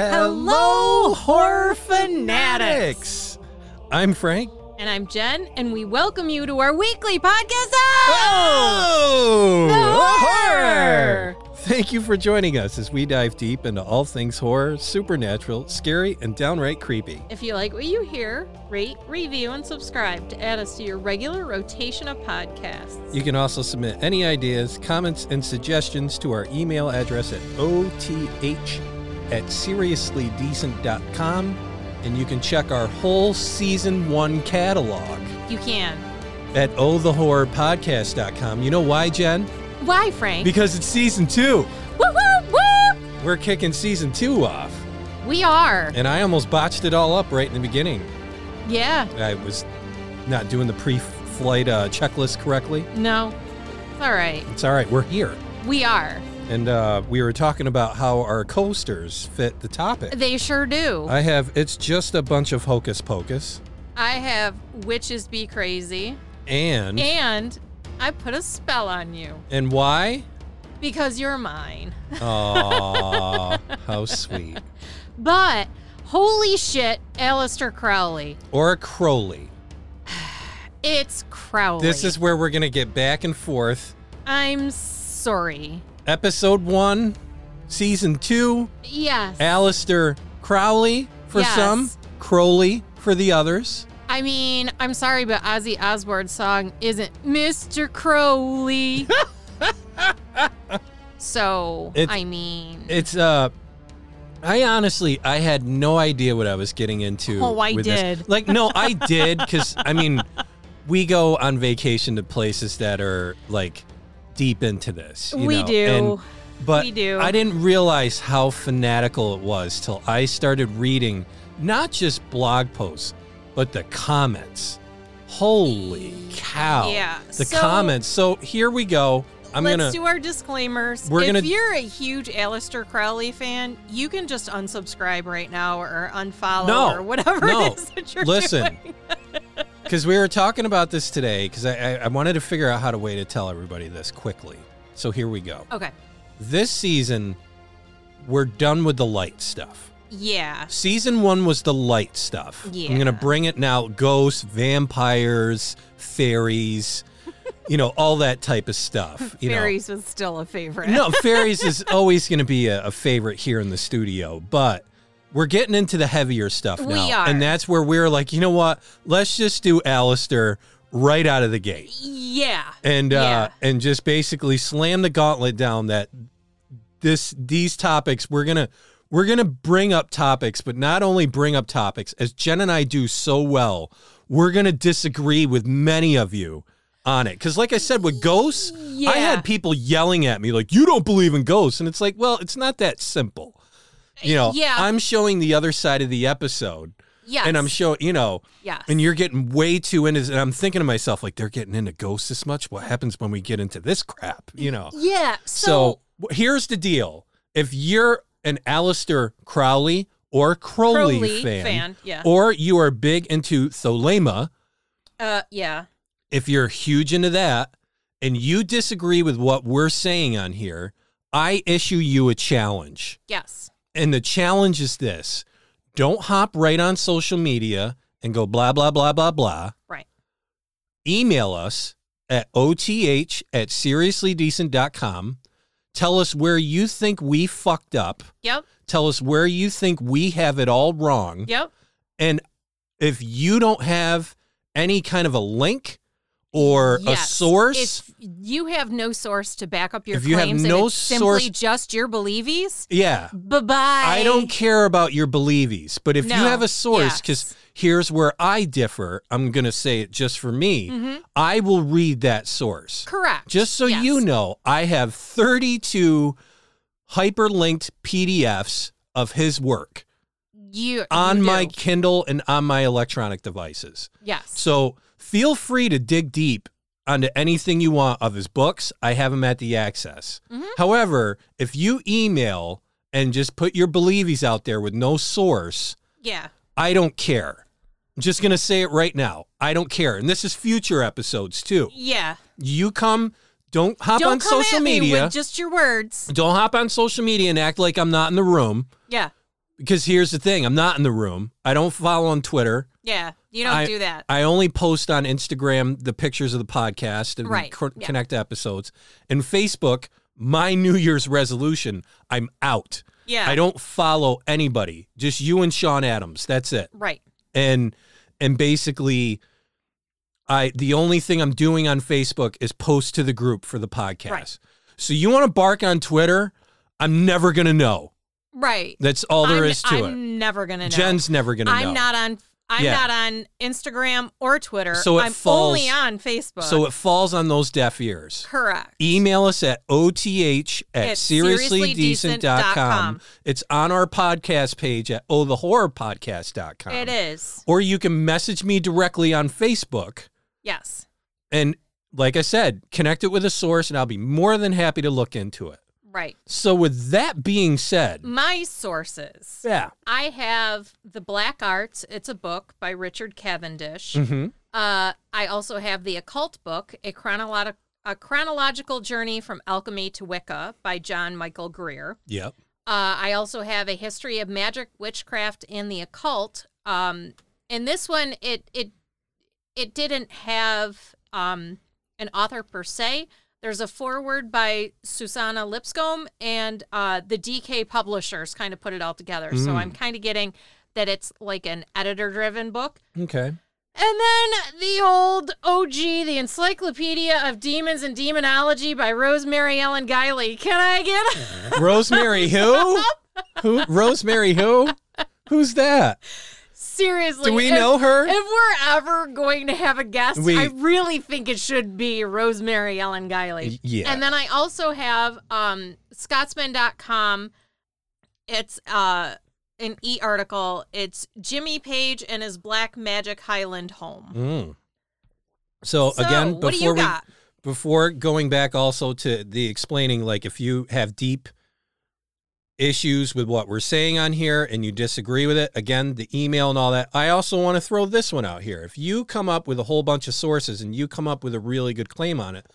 Hello, horror fanatics! I'm Frank. And I'm Jen, and we welcome you to our weekly podcast. Oh! The horror! Thank you for joining us as we dive deep into all things horror, supernatural, scary, and downright creepy. If you like what you hear, rate, review, and subscribe to add us to your regular rotation of podcasts. You can also submit any ideas, comments, and suggestions to our email address at oth@seriouslydecent.com. And you can check our whole Season 1 catalog. You can. At ohthehorrorpodcast.com. You know why, Jen? Why, Frank? Because it's Season 2. Woo, woo, woo! We're kicking Season 2 off. We are. And I almost botched it all up right in the beginning. Yeah. I was not doing the pre-flight checklist correctly. No. It's all right. It's all right. We're here. We are. And we were talking about how our coasters fit the topic. They sure do. I have It's Just a Bunch of Hocus Pocus. I have Witches Be Crazy. And I Put a Spell on You. And why? Because you're mine. Aww, how sweet. But holy shit, Aleister Crowley. Or Crowley. It's Crowley. This is where we're going to get back and forth. I'm sorry. Episode 1, Season 2. Yes. Aleister Crowley for some, Crowley for the others. I mean, I'm sorry, but Ozzy Osbourne's song isn't Mr. Crowley. I had no idea what I was getting into. Oh, I did. This. I did, because, I mean, we go on vacation to places that are, deep into this. We do. I didn't realize how fanatical it was till I started reading not just blog posts, but the comments. Holy cow. Yeah. The comments. So here we go. Let's do our disclaimers. If you're a huge Aleister Crowley fan, you can just unsubscribe right now or unfollow or whatever it is that you're doing. Because we were talking about this today, because I wanted to figure out a way to tell everybody this quickly. So here we go. Okay. This season, we're done with the light stuff. Yeah. Season 1 was the light stuff. Yeah. I'm going to bring it now. Ghosts, vampires, fairies, all that type of stuff. Fairies was still a favorite. No, fairies is always going to be a favorite here in the studio, but... We're getting into the heavier stuff now. We are. And that's where we're like, you know what? Let's just do Aleister right out of the gate. Yeah. And just basically slam the gauntlet down that these topics, we're gonna bring up topics, but not only bring up topics, as Jen and I do so well, we're gonna disagree with many of you on it. Because like I said, with ghosts, I had people yelling at me like, you don't believe in ghosts. And it's like, well, it's not that simple. I'm showing the other side of the episode. Yes. And I'm showing, and you're getting way too into this. And I'm thinking to myself, they're getting into ghosts this much? What happens when we get into this crap, Yeah. So here's the deal. If you're an Aleister Crowley or Crowley fan or you are big into Thelema, if you're huge into that and you disagree with what we're saying on here, I issue you a challenge. Yes. And the challenge is this. Don't hop right on social media and go blah, blah, blah, blah, blah. Right. Email us at oth@seriouslydecent.com. Tell us where you think we fucked up. Yep. Tell us where you think we have it all wrong. Yep. And if you don't have any kind of a link or a source. If you have no source to back up your claims and it's simply just your believies, bye-bye. I don't care about your believies, but if you have a source, because here's where I differ, I'm going to say it just for me, I will read that source. Correct. Just so you know, I have 32 hyperlinked PDFs of his work on my Kindle and on my electronic devices. Yes. So... Feel free to dig deep onto anything you want of his books. I have them at the Access. Mm-hmm. However, if you email and just put your believies out there with no source, I don't care. I'm just going to say it right now. I don't care. And this is future episodes, too. Yeah. You come, don't hop on social media. With just your words. Don't hop on social media and act like I'm not in the room. Yeah. Because here's the thing. I'm not in the room. I don't follow on Twitter. Yeah, you don't do that. I only post on Instagram the pictures of the podcast and connect episodes. And Facebook, my New Year's resolution, I'm out. Yeah. I don't follow anybody. Just you and Sean Adams. That's it. Right. And basically, the only thing I'm doing on Facebook is post to the group for the podcast. Right. So you want to bark on Twitter, I'm never going to know. Right. That's all there is to it. I'm never going to know. Jen's never going to know. I'm not on Instagram or Twitter. So I'm only on Facebook. So it falls on those deaf ears. Correct. Email us at oth@seriouslydecent.com. It's on our podcast page at ohthehorrorpodcast.com. It is. Or you can message me directly on Facebook. Yes. And like I said, connect it with a source, and I'll be more than happy to look into it. Right. So with that being said, my sources. Yeah. I have The Black Arts. It's a book by Richard Cavendish. Mm-hmm. I also have The Occult Book, a chronological journey from alchemy to Wicca by John Michael Greer. Yep. I also have A History of Magic, Witchcraft, and the Occult. And this one, it didn't have an author per se. There's a foreword by Susanna Lipscomb, and the DK Publishers kind of put it all together. Mm. So I'm kind of getting that it's like an editor-driven book. Okay. And then the old OG, the Encyclopedia of Demons and Demonology by Rosemary Ellen Guiley. Can I get Rosemary who? Who? Rosemary who? Who's that? Seriously. Do we know her? If we're ever going to have a guest, I really think it should be Rosemary Ellen Guiley. Yeah. And then I also have Scotsman.com. It's an e-article. It's Jimmy Page and his Black Magic Highland Home. Mm. So again, before what do you got? Before going back also to the explaining, like if you have deep issues with what we're saying on here and you disagree with it, again, the email and all that, I also want to throw this one out here. If you come up with a whole bunch of sources and you come up with a really good claim on it,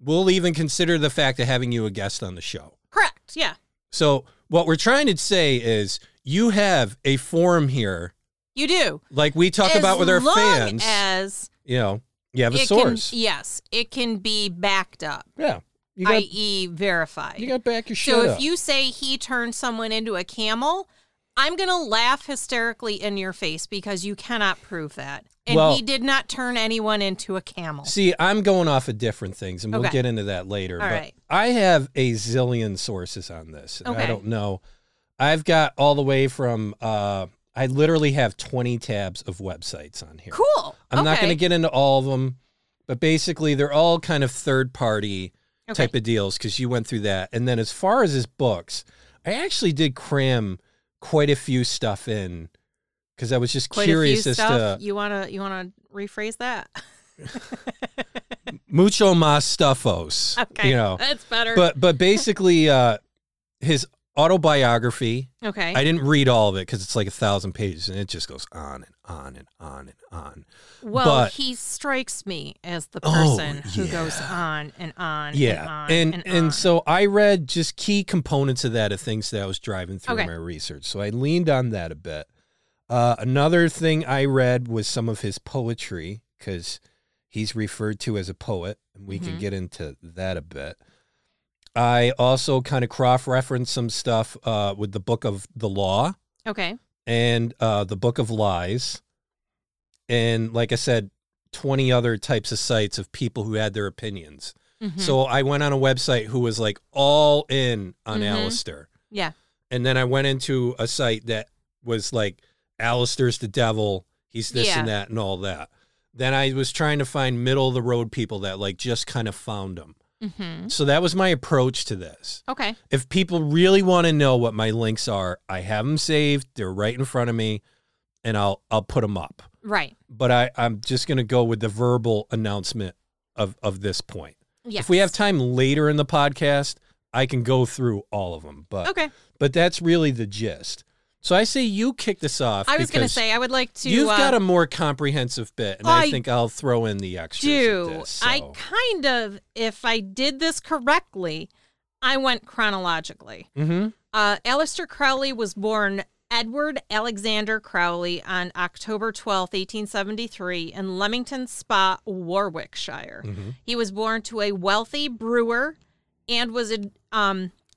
we'll even consider the fact of having you a guest on the show. Correct. Yeah. So what we're trying to say is you have a forum here. You do. Like we talk about with our fans. As you know, you have a source. Yes. It can be backed up. Yeah. I.e. verified. You got to back your shit up. So if you say he turned someone into a camel, I'm going to laugh hysterically in your face because you cannot prove that. And he did not turn anyone into a camel. See, I'm going off of different things, and we'll get into that later. All right. I have a zillion sources on this. Okay. I don't know. I've got all the way from... I literally have 20 tabs of websites on here. Cool. I'm not going to get into all of them, but basically they're all kind of third-party... Okay. type of deals, because you went through that. And then as far as his books, I actually did cram quite a few stuff in because I was just curious as to... You want to rephrase that? Mucho mas stuffos. Okay, you know. That's better. But basically his autobiography. Okay. I didn't read all of it because it's like 1,000 pages and it just goes on and on and on and on. Well, but he strikes me as the person who goes on and on and on and on. So I read just key components of that, of things that I was driving through my research. So I leaned on that a bit. Another thing I read was some of his poetry because he's referred to as a poet, and we can get into that a bit. I also kind of cross-referenced some stuff with the Book of the Law. Okay. And the Book of Lies. And like I said, 20 other types of sites of people who had their opinions. Mm-hmm. So I went on a website who was like all in on Aleister. Yeah. And then I went into a site that was like, Aleister's the devil, he's this and that and all that. Then I was trying to find middle of the road people that like just kind of found him. Mm-hmm. So that was my approach to this. Okay. If people really want to know what my links are, I have them saved. They're right in front of me, and I'll put them up. Right. But I'm just going to go with the verbal announcement of this point. Yes. If we have time later in the podcast, I can go through all of them. But, but that's really the gist. So I say you kick this off. I was going to say, I would like to... You've got a more comprehensive bit, and I think I'll throw in the extras. I kind of, if I did this correctly, I went chronologically. Mm-hmm. Aleister Crowley was born Edward Alexander Crowley on October 12, 1873, in Leamington Spa, Warwickshire. Mm-hmm. He was born to a wealthy brewer and was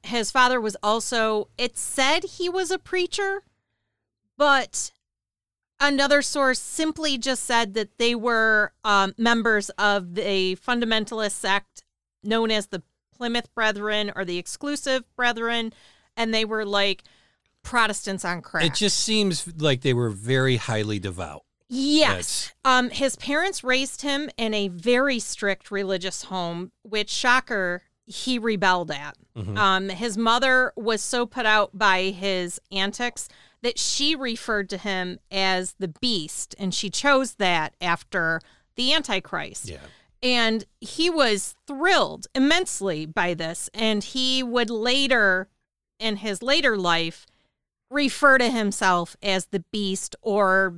his father was also, it said he was a preacher, but another source simply just said that they were members of the fundamentalist sect known as the Plymouth Brethren or the Exclusive Brethren, and they were like Protestants on crack. It just seems like they were very highly devout. Yes. His parents raised him in a very strict religious home, which, shocker, he rebelled at. Mm-hmm. His mother was so put out by his antics that she referred to him as the beast, and she chose that after the Antichrist. Yeah. And he was thrilled immensely by this, and he would later, in his later life, refer to himself as the beast, or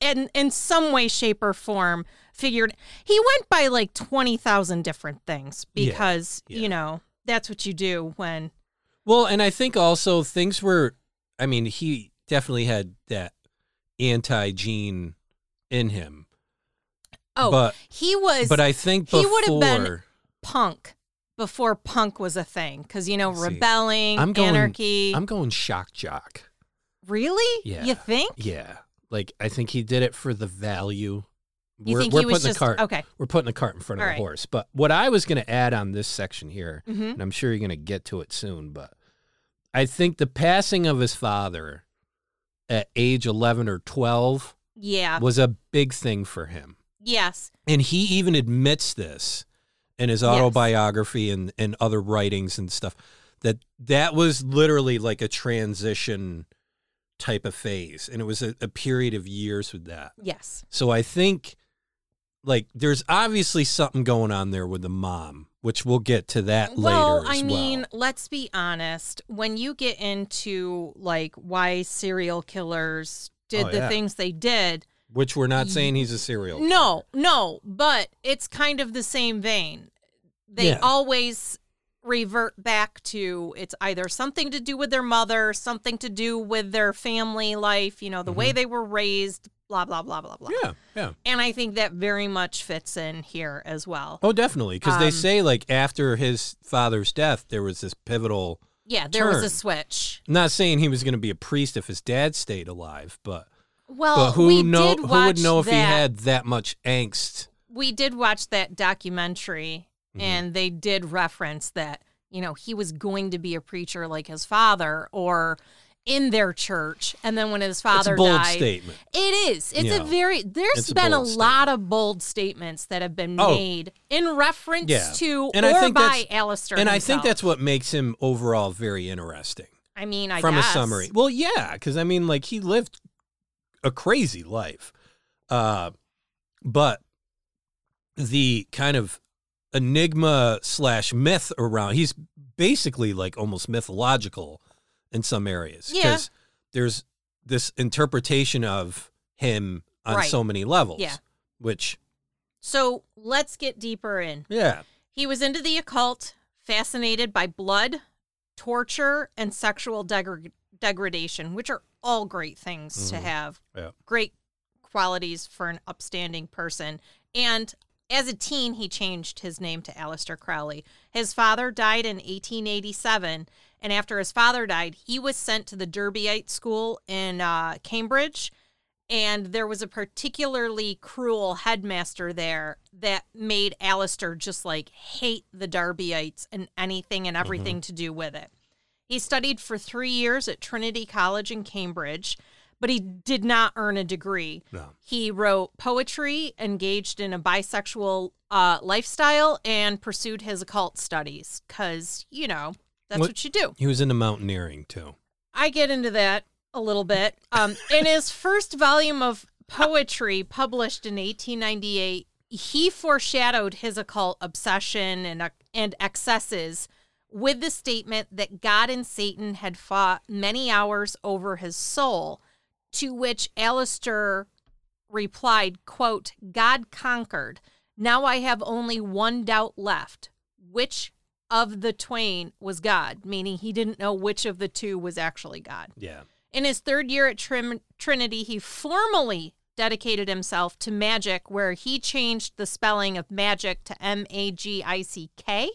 in some way, shape, or form figured. He went by like 20,000 different things because, you know, that's what you do when. Well, and I think also things were, I mean, he definitely had that anti-gene in him. Oh, but, he was. But I think before, he would have been punk before punk was a thing, because, you know, rebelling, anarchy. I'm going shock jock. Really? Yeah. You think? Yeah. Like, I think he did it for the value. We're putting the cart in front of the horse. But what I was going to add on this section here, mm-hmm. and I'm sure you're going to get to it soon, but I think the passing of his father at age 11 or 12 was a big thing for him. Yes. And he even admits this in his autobiography and other writings and stuff, that was literally like a transition type of phase. And it was a period of years with that. Yes. So I think, like, there's obviously something going on there with the mom, which we'll get to that later as well. Well, I mean, let's be honest. When you get into, like, why serial killers did the things they did, which we're not saying he's a serial killer. No, but it's kind of the same vein. They always revert back to, it's either something to do with their mother, something to do with their family life, you know, the way they were raised, blah, blah, blah, blah, blah. Yeah, yeah. And I think that very much fits in here as well. Oh, definitely, because they say, like, after his father's death, there was this pivotal turn. Was a switch. I'm not saying he was going to be a priest if his dad stayed alive, but... Well, who would know if he had that much angst? We did watch that documentary, and they did reference that, you know, he was going to be a preacher like his father or in their church. And then when his father died. It's a bold statement. It is. It's there's been a lot of bold statements that have been made in reference to or by Aleister himself. And I think that's what makes him overall very interesting. I mean, I guess. From a summary. Well, yeah, because, I mean, like, he lived a crazy life. But the kind of enigma / myth around, he's basically like almost mythological in some areas. Because there's this interpretation of him on so many levels. Yeah. So let's get deeper in. Yeah. He was into the occult, fascinated by blood, torture, and sexual degradation, which are all great things to have, great qualities for an upstanding person. And as a teen, he changed his name to Aleister Crowley. His father died in 1887, and after his father died, he was sent to the Derbyite school in Cambridge, and there was a particularly cruel headmaster there that made Aleister just, like, hate the Derbyites and anything and everything to do with it. He studied for 3 years at Trinity College in Cambridge, but he did not earn a degree. No. He wrote poetry, engaged in a bisexual lifestyle, and pursued his occult studies because, you know, that's what you do. He was into mountaineering, too. I get into that a little bit. In his first volume of poetry, published in 1898, he foreshadowed his occult obsession and excesses with the statement that God and Satan had fought many hours over his soul, to which Aleister replied, quote, "God conquered. Now I have only one doubt left. Which of the twain was God?" Meaning he didn't know which of the two was actually God. Yeah. In his third year at Trinity, he formally dedicated himself to magic, where he changed the spelling of magic to M-A-G-I-C-K,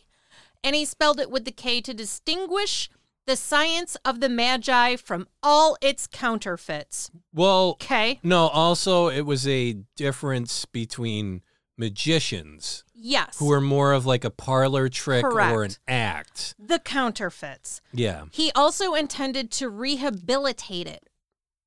and he spelled it with the K to distinguish the science of the Magi from all its counterfeits. Well, okay. No, also it was a difference between magicians. Yes. Who are more of like a parlor trick. Correct. Or an act. The counterfeits. Yeah. He also intended to rehabilitate it,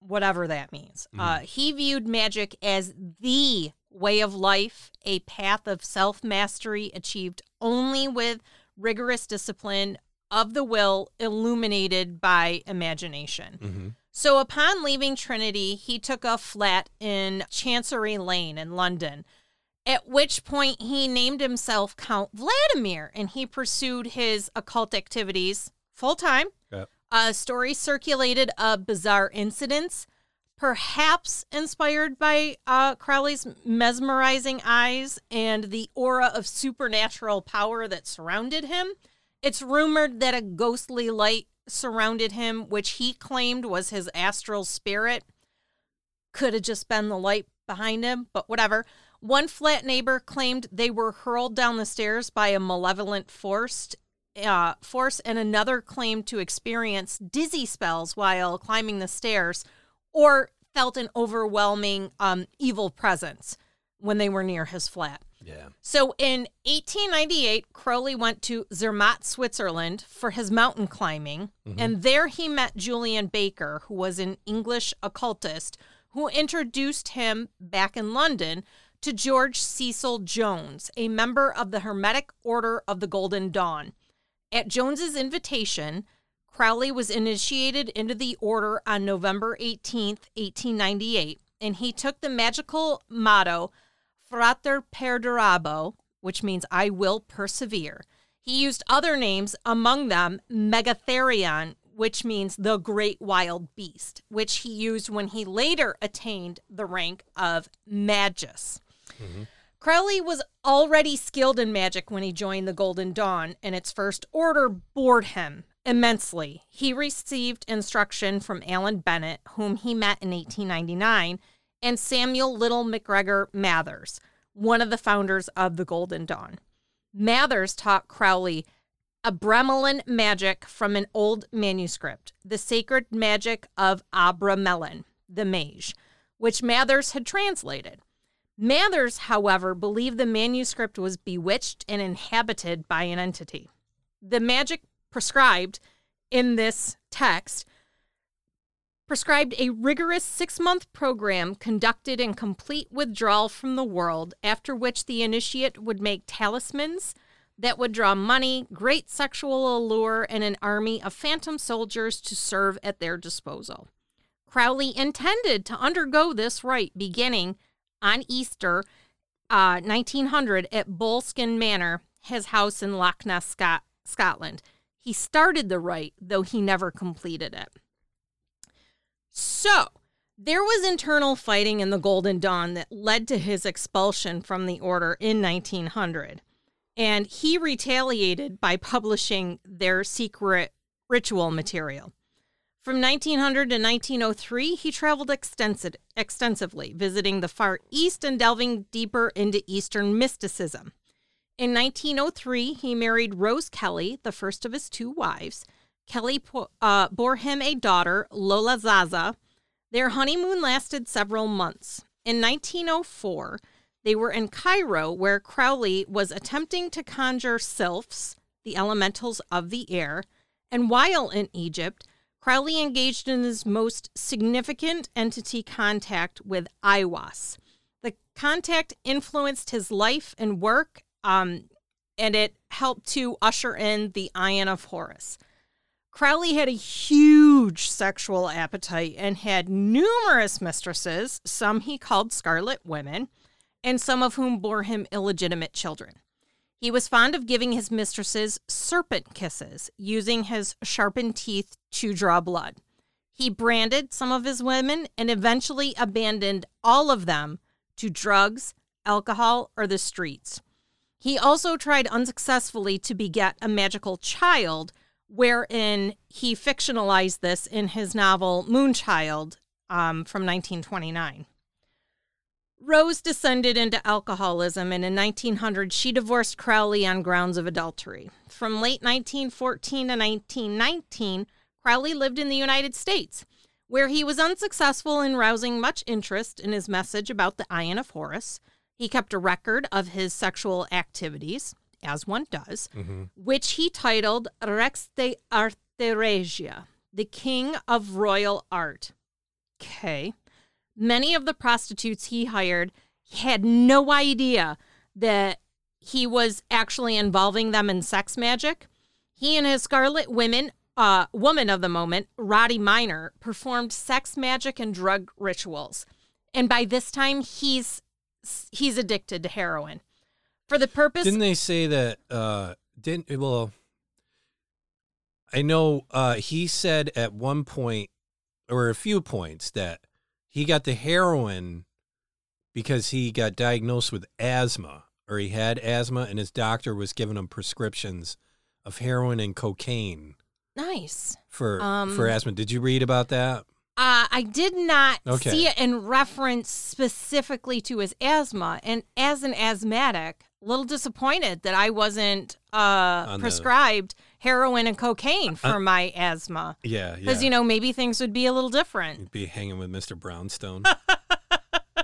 whatever that means. Mm-hmm. He viewed magic as the way of life, a path of self-mastery achieved only with rigorous discipline of the will illuminated by imagination. Mm-hmm. So upon leaving Trinity, he took a flat in Chancery Lane in London, at which point he named himself Count Vladimir, and he pursued his occult activities full-time. Yep. A story circulated of bizarre incidents, perhaps inspired by Crowley's mesmerizing eyes and the aura of supernatural power that surrounded him. It's rumored that a ghostly light surrounded him, which he claimed was his astral spirit. Could have just been the light behind him, but whatever. One flat neighbor claimed they were hurled down the stairs by a malevolent force, and another claimed to experience dizzy spells while climbing the stairs or felt an overwhelming evil presence when they were near his flat. Yeah. So in 1898, Crowley went to Zermatt, Switzerland for his mountain climbing, mm-hmm. and there he met Julian Baker, who was an English occultist, who introduced him back in London to George Cecil Jones, a member of the Hermetic Order of the Golden Dawn. At Jones's invitation, Crowley was initiated into the order on November 18th, 1898, and he took the magical motto, Frater Perdurabo, which means I will persevere. He used other names, among them Megatherion, which means the great wild beast, which he used when he later attained the rank of Magus. Mm-hmm. Crowley was already skilled in magic when he joined the Golden Dawn, and its first order bored him immensely. He received instruction from Alan Bennett, whom he met in 1899, and Samuel Little MacGregor Mathers, one of the founders of the Golden Dawn. Mathers taught Crowley Abramelin magic from an old manuscript, the sacred magic of Abramelin, the mage, which Mathers had translated. Mathers, however, believed the manuscript was bewitched and inhabited by an entity. The magic prescribed in this text prescribed a rigorous 6-month program conducted in complete withdrawal from the world, after which the initiate would make talismans that would draw money, great sexual allure, and an army of phantom soldiers to serve at their disposal. Crowley intended to undergo this rite beginning on Easter 1900 at Bullskin Manor, his house in Loch Ness, Scotland. He started the rite, though he never completed it. So, there was internal fighting in the Golden Dawn that led to his expulsion from the order in 1900, and he retaliated by publishing their secret ritual material. From 1900 to 1903, he traveled extensively, visiting the Far East and delving deeper into Eastern mysticism. In 1903, he married Rose Kelly, the first of his two wives. Kelly bore him a daughter, Lola Zaza. Their honeymoon lasted several months. In 1904, they were in Cairo, where Crowley was attempting to conjure sylphs, the elementals of the air. And while in Egypt, Crowley engaged in his most significant entity contact with Aiwass. The contact influenced his life and work, and it helped to usher in the Ion of Horus. Crowley had a huge sexual appetite and had numerous mistresses, some he called scarlet women, and some of whom bore him illegitimate children. He was fond of giving his mistresses serpent kisses, using his sharpened teeth to draw blood. He branded some of his women and eventually abandoned all of them to drugs, alcohol, or the streets. He also tried unsuccessfully to beget a magical child, wherein he fictionalized this in his novel Moonchild from 1929. Rose descended into alcoholism, and in 1900, she divorced Crowley on grounds of adultery. From late 1914 to 1919, Crowley lived in the United States, where he was unsuccessful in rousing much interest in his message about the Ion of Horus. He kept a record of his sexual activities, as one does, which he titled Rex de Arte Regia, the King of Royal Art. Okay. Many of the prostitutes he hired had no idea that he was actually involving them in sex magic. He and his Scarlet Woman of the Moment, Roddy Minor, performed sex magic and drug rituals. And by this time, he's addicted to heroin. For the purpose... Didn't they say that... I know he said at one point, or a few points, that he got the heroin because he got diagnosed with asthma, or he had asthma, and his doctor was giving him prescriptions of heroin and cocaine. Nice. For asthma. Did you read about that? I did not see it in reference specifically to his asthma. And as an asthmatic, a little disappointed that I wasn't prescribed heroin and cocaine for my asthma. Yeah, yeah. Because, you know, maybe things would be a little different. You'd be hanging with Mr. Brownstone.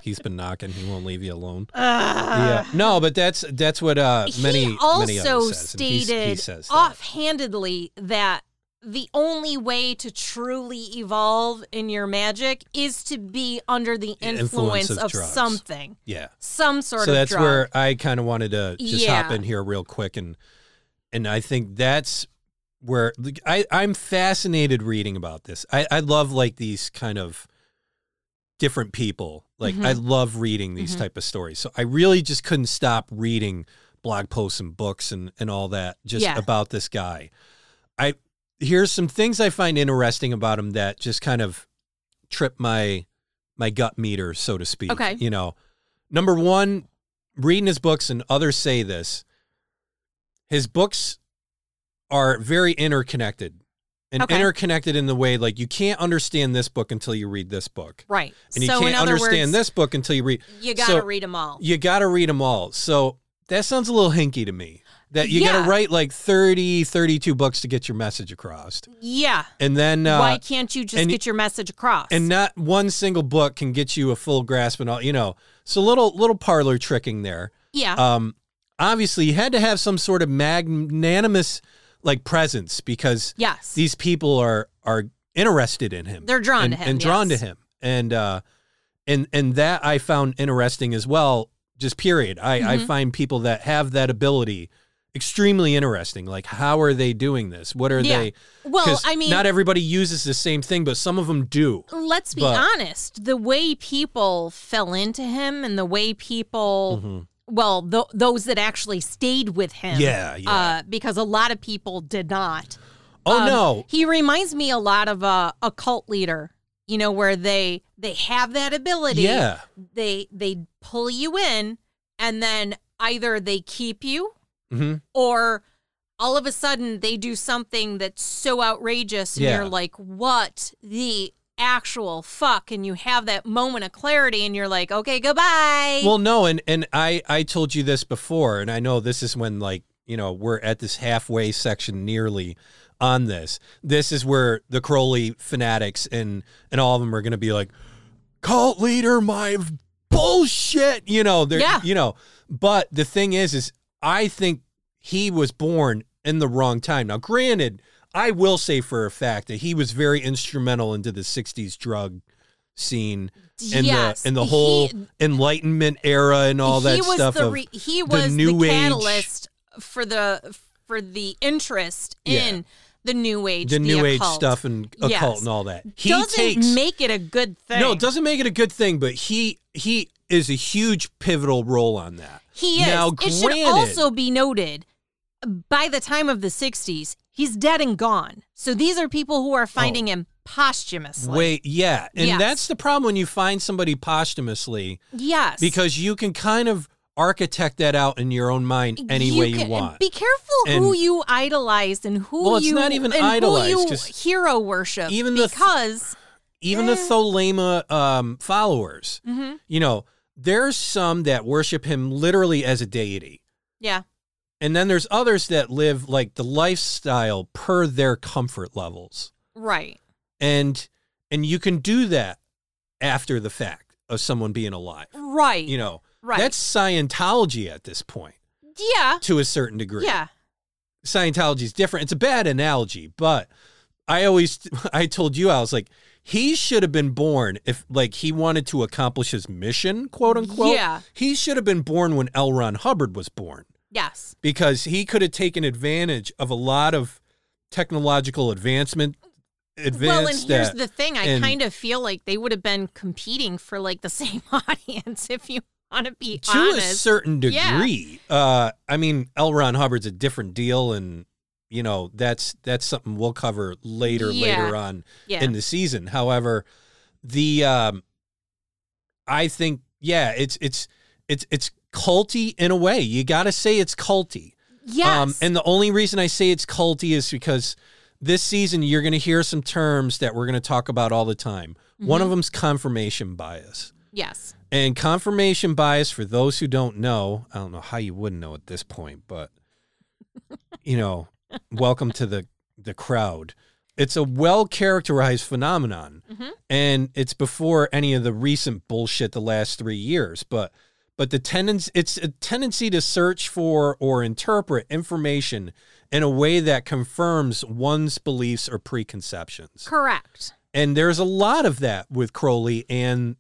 He's been knocking. He won't leave you alone. Yeah. No, but that's what many others says. He stated offhandedly that the only way to truly evolve in your magic is to be under the influence of something. Yeah. Some sort of drug. So that's where I kind of wanted to just hop in here real quick. And I think that's where I'm fascinated reading about this. I love like these kind of different people. Like I love reading these type of stories. So I really just couldn't stop reading blog posts and books and all that just about this guy. Here's some things I find interesting about him that just kind of trip my gut meter, so to speak. Okay. You know, number one, reading his books, and others say this, his books are very interconnected. And interconnected in the way, like, you can't understand this book until you read this book. Right. And you can't understand this book until you read... You got to read them all. You got to read them all. So that sounds a little hinky to me. That you got to write, like, 32 books to get your message across. Yeah. And then... why can't you just get your message across? And not one single book can get you a full grasp and all, you know. So little parlor tricking there. Yeah. Obviously, you had to have some sort of magnanimous... like presence, because these people are interested in him. They're drawn to him. And drawn to him. And that I found interesting as well, just period. I find people that have that ability extremely interesting. Like, how are they doing this? What are they? Well, I mean, not everybody uses the same thing, but some of them do. Let's be honest. The way people fell into him and the way people... Well, those that actually stayed with him. Yeah. Because a lot of people did not. Oh, no. He reminds me a lot of a cult leader, you know, where they have that ability. Yeah. They pull you in, and then either they keep you or all of a sudden they do something that's so outrageous and you're like, what the... actual fuck, and you have that moment of clarity and you're like, okay, goodbye. Well, no, and I told you this before, and I know this is when, like, you know, we're at this halfway section nearly on this. This is where the Crowley fanatics and all of them are going to be like, cult leader, my bullshit, you know, you know, but the thing is I think he was born in the wrong time. Now, granted, I will say for a fact that he was very instrumental into the 60s drug scene and the whole Enlightenment era and all that stuff. He was the catalyst for the interest in the New Age, the New Age stuff and occult and all that. He doesn't make it a good thing. No, it doesn't make it a good thing, but he is a huge pivotal role on that. He is. Now, it should also be noted, by the time of the 60s, he's dead and gone. So these are people who are finding him posthumously. And that's the problem when you find somebody posthumously. Yes. Because you can kind of architect that out in your own mind any way you want. Be careful who you idolize and who it's not even idolized, just hero worship. Even the Thelema followers, mm-hmm. you know, there's some that worship him literally as a deity. Yeah. And then there's others that live like the lifestyle per their comfort levels. Right. And you can do that after the fact of someone being alive. Right. You know, right. That's Scientology at this point. Yeah. To a certain degree. Yeah. Scientology is different. It's a bad analogy, but I told you, I was like, he should have been born if, like, he wanted to accomplish his mission, quote unquote. Yeah. He should have been born when L. Ron Hubbard was born. Yes. Because he could have taken advantage of a lot of technological advancement. Well, and here's the thing. I kind of feel like they would have been competing for, like, the same audience, if you want to be honest. To a certain degree. Yeah. I mean, L. Ron Hubbard's a different deal, and... You know, that's something we'll cover later on in the season. However, the I think it's culty in a way. You got to say it's culty. Yes. And the only reason I say it's culty is because this season you're going to hear some terms that we're going to talk about all the time. Mm-hmm. One of them's confirmation bias. Yes. And confirmation bias, for those who don't know, I don't know how you wouldn't know at this point, but you know. Welcome to the crowd. It's a well-characterized phenomenon, mm-hmm. and it's before any of the recent bullshit the last 3 years. But it's a tendency to search for or interpret information in a way that confirms one's beliefs or preconceptions. Correct. And there's a lot of that with Crowley and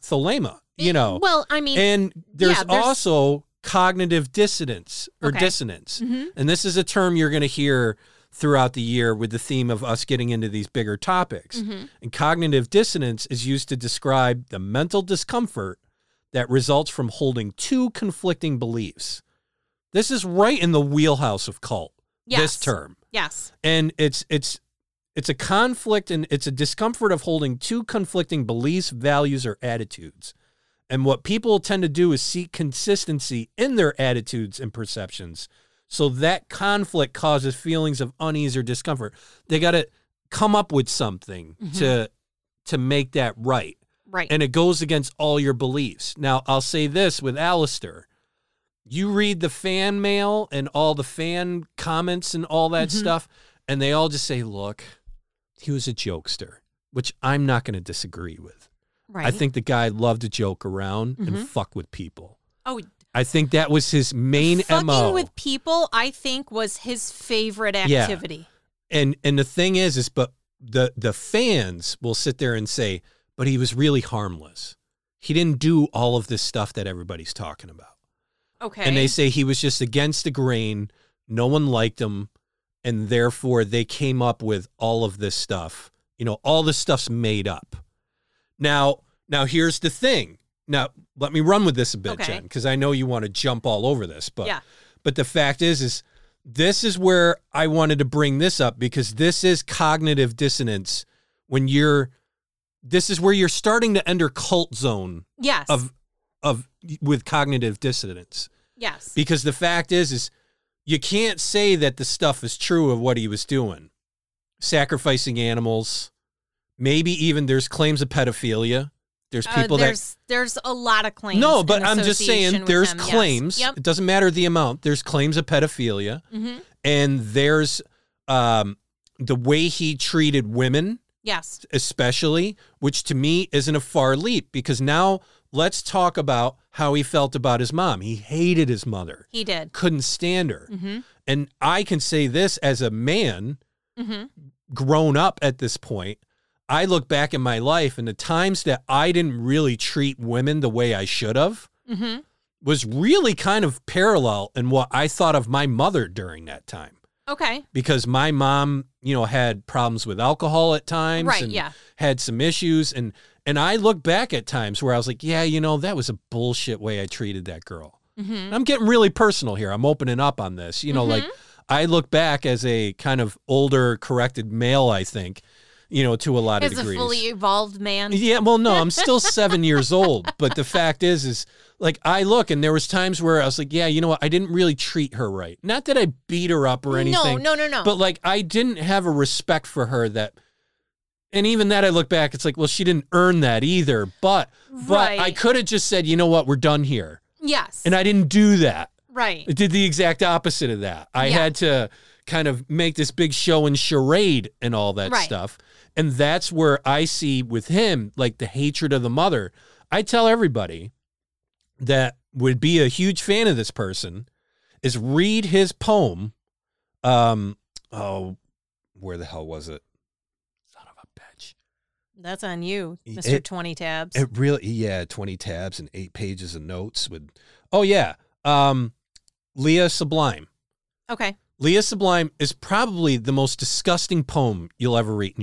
Thelema, you know. Well, I mean... And there's also... cognitive dissonance or dissonance. Mm-hmm. And this is a term you're going to hear throughout the year with the theme of us getting into these bigger topics. Mm-hmm. And cognitive dissonance is used to describe the mental discomfort that results from holding two conflicting beliefs. This is right in the wheelhouse of cult, this term. Yes. And it's a conflict, and it's a discomfort of holding two conflicting beliefs, values, or attitudes. And what people tend to do is seek consistency in their attitudes and perceptions. So that conflict causes feelings of unease or discomfort. They got to come up with something mm-hmm. to make that right. Right. And it goes against all your beliefs. Now, I'll say this with Aleister. You read the fan mail and all the fan comments and all that mm-hmm. stuff, and they all just say, look, he was a jokester, which I'm not going to disagree with. Right. I think the guy loved to joke around mm-hmm. and fuck with people. Oh, I think that was his main MO. Fucking with people, I think, was his favorite activity. Yeah. And the thing is but the fans will sit there and say, but he was really harmless. He didn't do all of this stuff that everybody's talking about. Okay. And they say he was just against the grain. No one liked him. And therefore, they came up with all of this stuff. You know, all this stuff's made up. Now here's the thing. Now, let me run with this a bit, Jen, because I know you want to jump all over this. But the fact is this is where I wanted to bring this up, because this is cognitive dissonance when this is where you're starting to enter cult zone with cognitive dissonance. Yes. Because the fact is you can't say that the stuff is true of what he was doing. Sacrificing animals. Maybe even there's claims of pedophilia. There's people there's a lot of claims. No, but I'm just saying there's claims. Yes. Yep. It doesn't matter the amount. There's claims of pedophilia. Mm-hmm. And there's the way he treated women. Yes. Especially, which to me isn't a far leap, because now let's talk about how he felt about his mom. He hated his mother. He did. Couldn't stand her. Mm-hmm. And I can say this as a man mm-hmm. grown up at this point. I look back in my life, and the times that I didn't really treat women the way I should have mm-hmm. was really kind of parallel in what I thought of my mother during that time. Okay. Because my mom, you know, had problems with alcohol at times and had some issues. And I look back at times where I was like, yeah, you know, that was a bullshit way I treated that girl. Mm-hmm. I'm getting really personal here. I'm opening up on this. You know, mm-hmm. like I look back as a kind of older corrected male, I think. you know, to a lot of degrees. As a fully evolved man. Yeah, well, no, I'm still 7 years old. But the fact is like, I look, and there was times where I was like, yeah, you know what? I didn't really treat her right. Not that I beat her up or anything. No. But, like, I didn't have a respect for her that... And even that, I look back, it's like, well, she didn't earn that either. But I could have just said, you know what? We're done here. Yes. And I didn't do that. Right. It did the exact opposite of that. I had to kind of make this big show and charade and all that stuff. And that's where I see with him, like, the hatred of the mother. I tell everybody that would be a huge fan of this person is read his poem. Where the hell was it? Son of a bitch. That's on you, Mr. 20 tabs. It really, 20 tabs and 8 pages of notes with, Leah Sublime. Okay. Leah Sublime is probably the most disgusting poem you'll ever read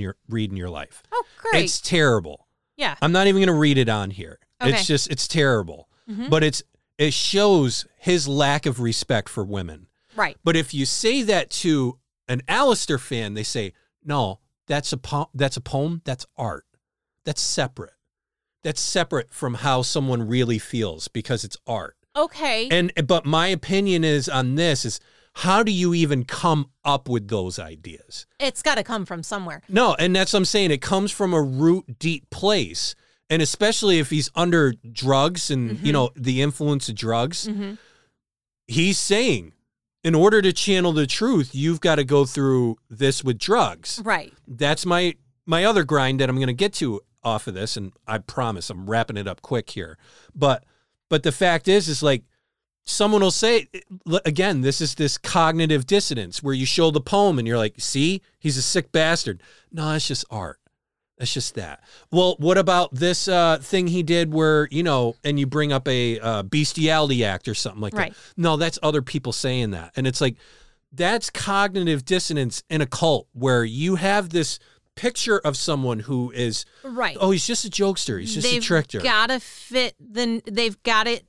in your life. Oh, great. It's terrible. Yeah. I'm not even going to read it on here. Okay. It's just, it's terrible. Mm-hmm. But it shows his lack of respect for women. Right. But if you say that to an Aleister fan, they say, no, that's a poem. That's art. That's separate. That's separate from how someone really feels because it's art. Okay. But my opinion is on this is, how do you even come up with those ideas? It's got to come from somewhere. No, and that's what I'm saying. It comes from a root deep place. And especially if he's under drugs and, mm-hmm. you know, the influence of drugs, mm-hmm. he's saying, in order to channel the truth, you've got to go through this with drugs. Right. That's my other grind that I'm going to get to off of this. And I promise I'm wrapping it up quick here. But the fact is like, someone will say, again, this is this cognitive dissonance where you show the poem and you're like, see, he's a sick bastard. No, it's just art. It's just that. Well, what about this thing he did where, you know, and you bring up a bestiality act or something like that. No, that's other people saying that. And it's like, that's cognitive dissonance in a cult where you have this picture of someone who is, oh, he's just a jokester. He's just a trickster. They've got to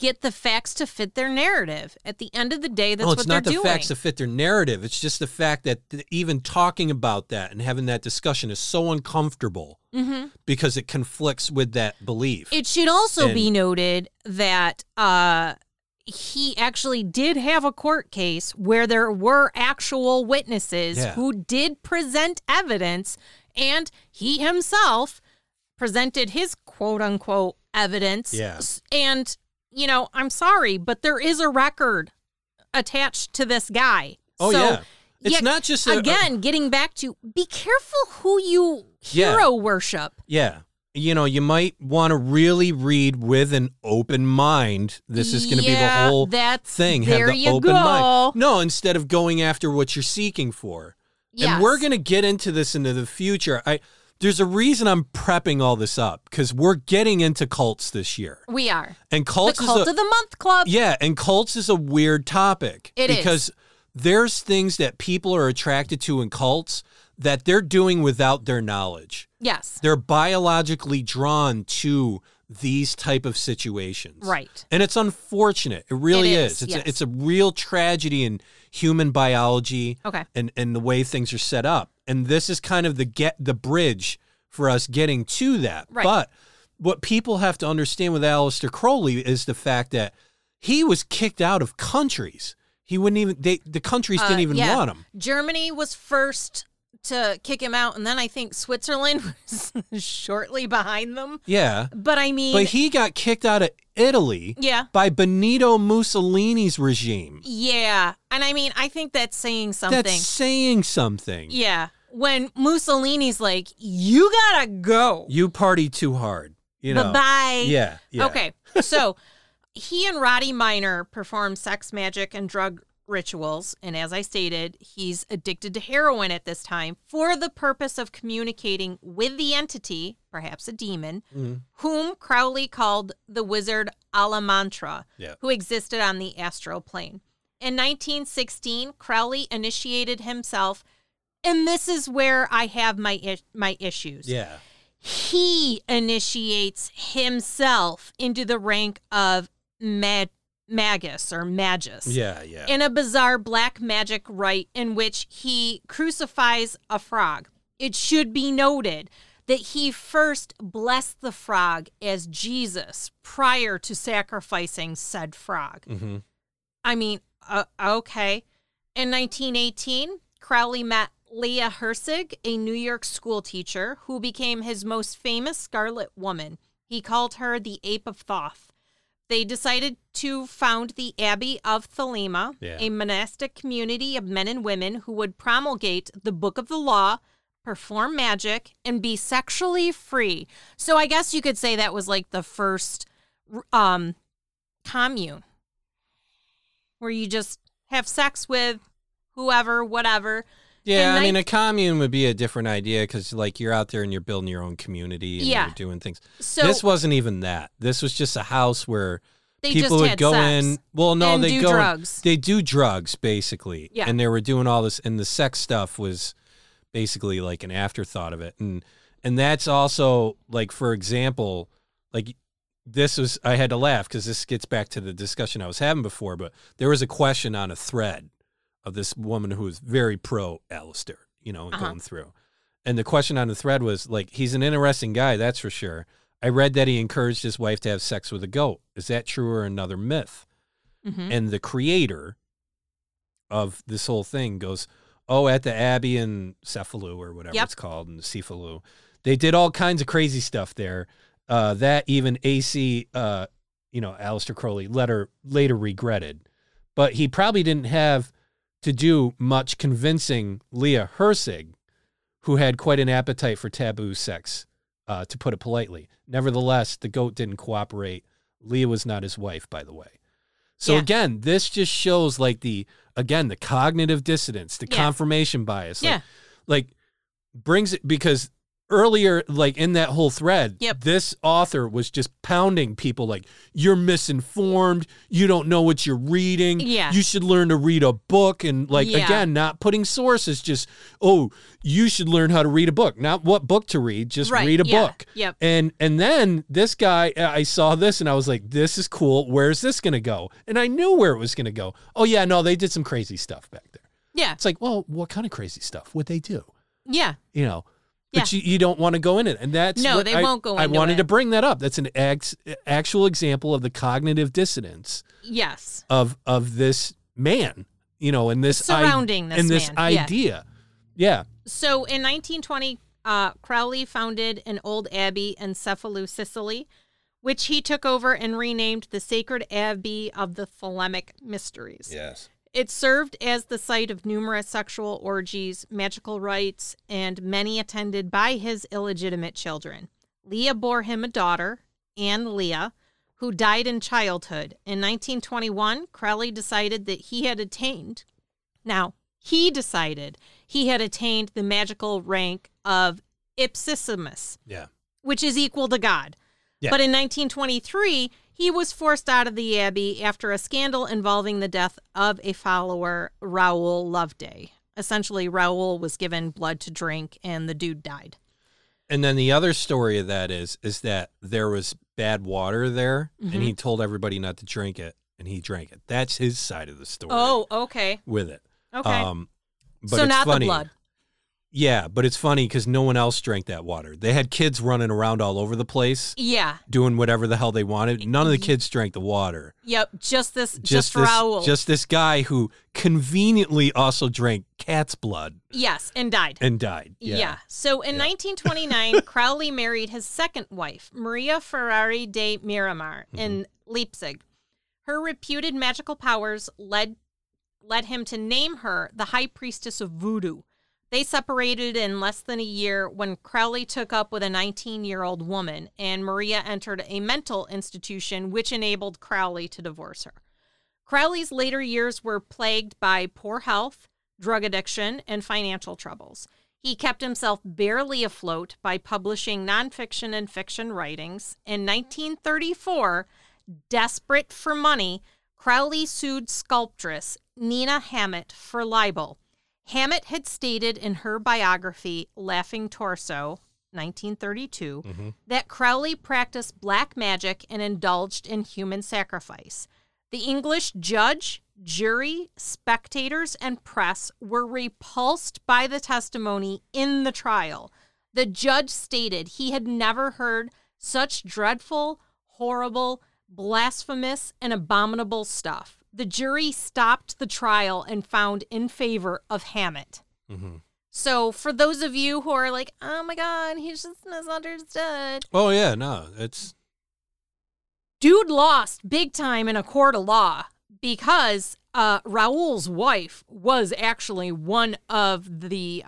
get the facts to fit their narrative. At the end of the day, that's what they're doing. It's not the facts to fit their narrative. It's just the fact that even talking about that and having that discussion is so uncomfortable mm-hmm. because it conflicts with that belief. It should also be noted that he actually did have a court case where there were actual witnesses who did present evidence, and he himself presented his quote-unquote evidence. Yeah. And... you know, I'm sorry, but there is a record attached to this guy. Oh, so, yeah. It's not just... getting back to, be careful who you hero worship. Yeah. You know, you might want to really read with an open mind. This is going to be the whole thing. Have the open mind. No, instead of going after what you're seeking for. Yes. And we're going to get into this into the future. There's a reason I'm prepping all this up, because we're getting into cults this year. We are. And cults is of the month club. Yeah, and cults is a weird topic. It is. Because there's things that people are attracted to in cults that they're doing without their knowledge. Yes. They're biologically drawn to these type of situations. Right. And it's unfortunate. It really is. It's a real tragedy in human biology and the way things are set up. And this is kind of the bridge for us getting to that. Right. But what people have to understand with Aleister Crowley is the fact that he was kicked out of countries. He wouldn't even, the countries didn't even want him. Germany was first to kick him out, and then I think Switzerland was shortly behind them. Yeah. But I mean... But he got kicked out of Italy by Benito Mussolini's regime. Yeah. And I mean, I think that's saying something. That's saying something. Yeah. When Mussolini's like, you gotta go. You party too hard. You know. Bye-bye. Yeah. Okay. So he and Roddy Minor perform sex magic and drug rituals. And as I stated, he's addicted to heroin at this time for the purpose of communicating with the entity, perhaps a demon, whom Crowley called the wizard Alamantra, who existed on the astral plane. In 1916, Crowley initiated himself. And this is where I have my issues. Yeah. He initiates himself into the rank of magus. Yeah. In a bizarre black magic rite in which he crucifies a frog. It should be noted that he first blessed the frog as Jesus prior to sacrificing said frog. Mm-hmm. I mean, okay. In 1918, Crowley met Leah Hirsig, a New York school teacher who became his most famous Scarlet Woman. He called her the Ape of Thoth. They decided to found the Abbey of Thelema, a monastic community of men and women who would promulgate the Book of the Law, perform magic, and be sexually free. So I guess you could say that was like the first commune where you just have sex with whoever, whatever. Yeah, I mean, a commune would be a different idea because, like, you're out there and you're building your own community and you're doing things. So this wasn't even that. This was just a house where people would go in. Well, no, they do drugs. They do drugs, basically. Yeah. And they were doing all this, and the sex stuff was basically like an afterthought of it. And that's also, like, for example, like, this was, I had to laugh because this gets back to the discussion I was having before, but there was a question on a thread of this woman who was very pro Aleister, you know, going through. And the question on the thread was, like, he's an interesting guy, that's for sure. I read that he encouraged his wife to have sex with a goat. Is that true or another myth? Mm-hmm. And the creator of this whole thing goes, oh, at the Abbey in Cefalù or whatever it's called, in Cefalù, they did all kinds of crazy stuff there. That even AC, you know, Aleister Crowley later regretted. But he probably didn't have to do much convincing Leah Hirsig, who had quite an appetite for taboo sex, to put it politely. Nevertheless, the goat didn't cooperate. Leah was not his wife, by the way. So again, this just shows, like, the cognitive dissonance, the confirmation bias. Like brings it, because earlier, like, in that whole thread, this author was just pounding people like, you're misinformed, you don't know what you're reading, you should learn to read a book, and, like, again, not putting sources, just, oh, you should learn how to read a book, not what book to read, just read a book. And then this guy, I saw this, and I was like, this is cool, where's this going to go? And I knew where it was going to go. Oh, yeah, no, they did some crazy stuff back there. Yeah. It's like, well, what kind of crazy stuff would they do? Yeah. You know? But you don't want to go in it. And that's I wanted to bring that up. That's an actual example of the cognitive dissonance. Yes. Of this man, you know, and this idea. Yeah. So in 1920, Crowley founded an old abbey in Cefalù, Sicily, which he took over and renamed the Sacred Abbey of the Thelemic Mysteries. Yes. It served as the site of numerous sexual orgies, magical rites, and many attended by his illegitimate children. Leah bore him a daughter, Anne Leah, who died in childhood. In 1921, Crowley decided that he had attained the magical rank of Ipsissimus, which is equal to God. Yeah. But in 1923, he was forced out of the abbey after a scandal involving the death of a follower, Raul Loveday. Essentially, Raul was given blood to drink, and the dude died. And then the other story of that is that there was bad water there, and he told everybody not to drink it, and he drank it. That's his side of the story. Oh, okay. With it. Okay. But so it's not funny. The blood. Yeah, but it's funny because no one else drank that water. They had kids running around all over the place. Yeah. Doing whatever the hell they wanted. None of the kids drank the water. Yep, just this Raoul. Just this guy who conveniently also drank cat's blood. Yes, and died. Yeah. So in 1929, Crowley married his second wife, Maria Ferrari de Miramar, in Leipzig. Her reputed magical powers led him to name her the High Priestess of Voodoo. They separated in less than a year when Crowley took up with a 19-year-old woman, and Maria entered a mental institution which enabled Crowley to divorce her. Crowley's later years were plagued by poor health, drug addiction, and financial troubles. He kept himself barely afloat by publishing nonfiction and fiction writings. In 1934, desperate for money, Crowley sued sculptress Nina Hammett for libel. Hammett had stated in her biography, Laughing Torso, 1932, that Crowley practiced black magic and indulged in human sacrifice. The English judge, Jury, spectators, and press were repulsed by the testimony in the trial. The judge stated he had never heard such dreadful, horrible, blasphemous, and abominable stuff. The jury stopped the trial and found in favor of Hammett. Mm-hmm. So for those of you who are like, oh my God, he's just misunderstood. Oh yeah, no, it's... Dude lost big time in a court of law because Raul's wife was actually one of the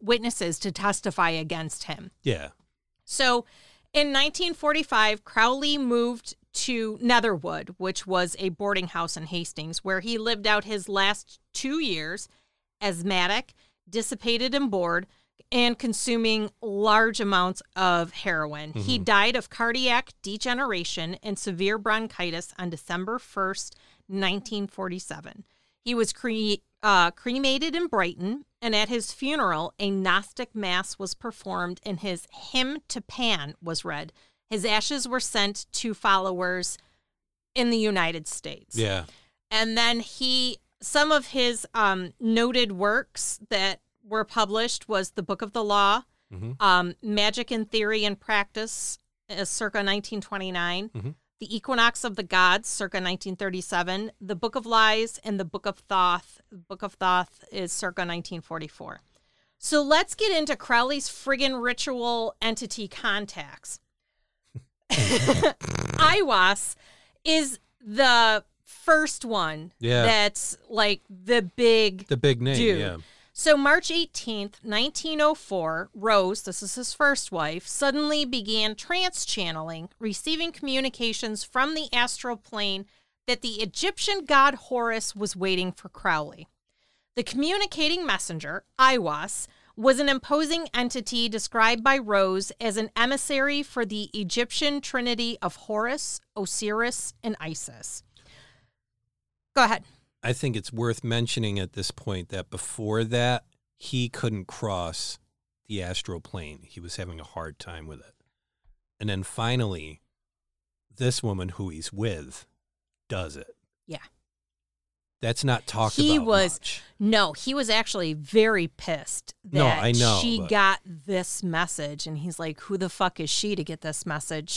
witnesses to testify against him. Yeah. So in 1945, Crowley moved to Netherwood, which was a boarding house in Hastings, where he lived out his last 2 years, asthmatic, dissipated and bored, and consuming large amounts of heroin. Mm-hmm. He died of cardiac degeneration and severe bronchitis on December 1st, 1947. He was cremated in Brighton, and at his funeral, a Gnostic mass was performed and his hymn to Pan was read. His ashes were sent to followers in the United States. Yeah. And then some of his noted works that were published was the Book of the Law, mm-hmm. Magic in Theory and Practice, circa 1929, mm-hmm. The Equinox of the Gods, circa 1937, the Book of Lies, and the Book of Thoth. The Book of Thoth is circa 1944. So let's get into Crowley's friggin' ritual entity contacts. Aiwass is the first one that's like the big name, dude. Yeah. So March 18th, 1904, Rose, this is his first wife, suddenly began trance channeling, receiving communications from the astral plane that the Egyptian god Horus was waiting for Crowley. The communicating messenger, Aiwass, was an imposing entity described by Rose as an emissary for the Egyptian trinity of Horus, Osiris, and Isis. Go ahead. I think it's worth mentioning at this point that before that, he couldn't cross the astral plane. He was having a hard time with it. And then finally, this woman who he's with does it. Yeah. That's not talked about much. No, he was actually very pissed that she got this message. And he's like, who the fuck is she to get this message?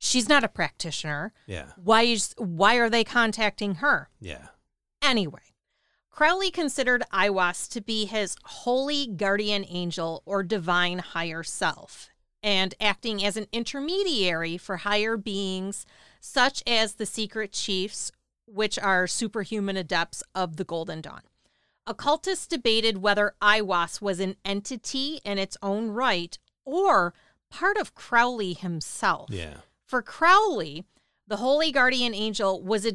She's not a practitioner. Yeah. Why are they contacting her? Yeah. Anyway, Crowley considered Aiwass to be his holy guardian angel or divine higher self, and acting as an intermediary for higher beings such as the secret chiefs, which are superhuman adepts of the Golden Dawn. Occultists debated whether Aiwass was an entity in its own right or part of Crowley himself. Yeah. For Crowley, the holy guardian angel was a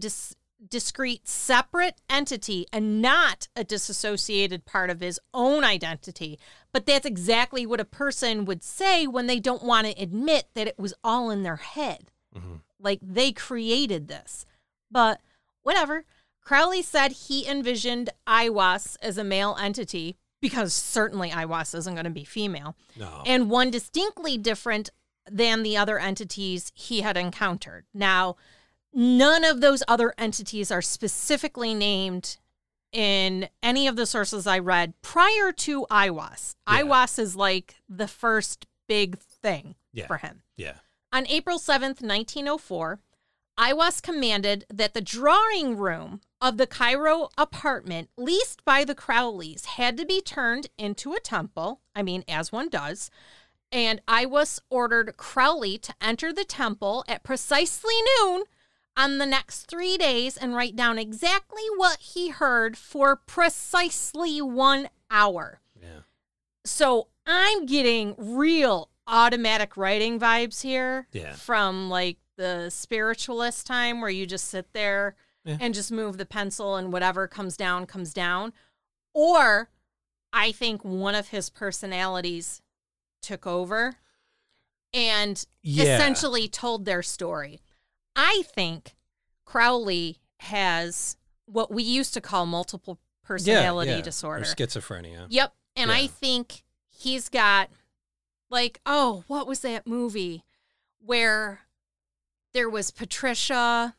discrete, separate entity and not a disassociated part of his own identity. But that's exactly what a person would say when they don't want to admit that it was all in their head. Mm-hmm. Like, they created this. But whatever. Crowley said he envisioned Aiwass as a male entity, because certainly Aiwass isn't going to be female, and one distinctly different than the other entities he had encountered. Now, none of those other entities are specifically named in any of the sources I read prior to Aiwass. Yeah. Aiwass is like the first big thing for him. Yeah. On April 7th, 1904, Aiwass commanded that the drawing room of the Cairo apartment leased by the Crowleys had to be turned into a temple, as one does, and Aiwass ordered Crowley to enter the temple at precisely noon on the next 3 days and write down exactly what he heard for precisely 1 hour. Yeah. So I'm getting real automatic writing vibes here from the spiritualist time where you just sit there and just move the pencil and whatever comes down. Or I think one of his personalities took over and essentially told their story. I think Crowley has what we used to call multiple personality disorder. Or schizophrenia. Yep. And I think he's got what was that movie where there was Patricia,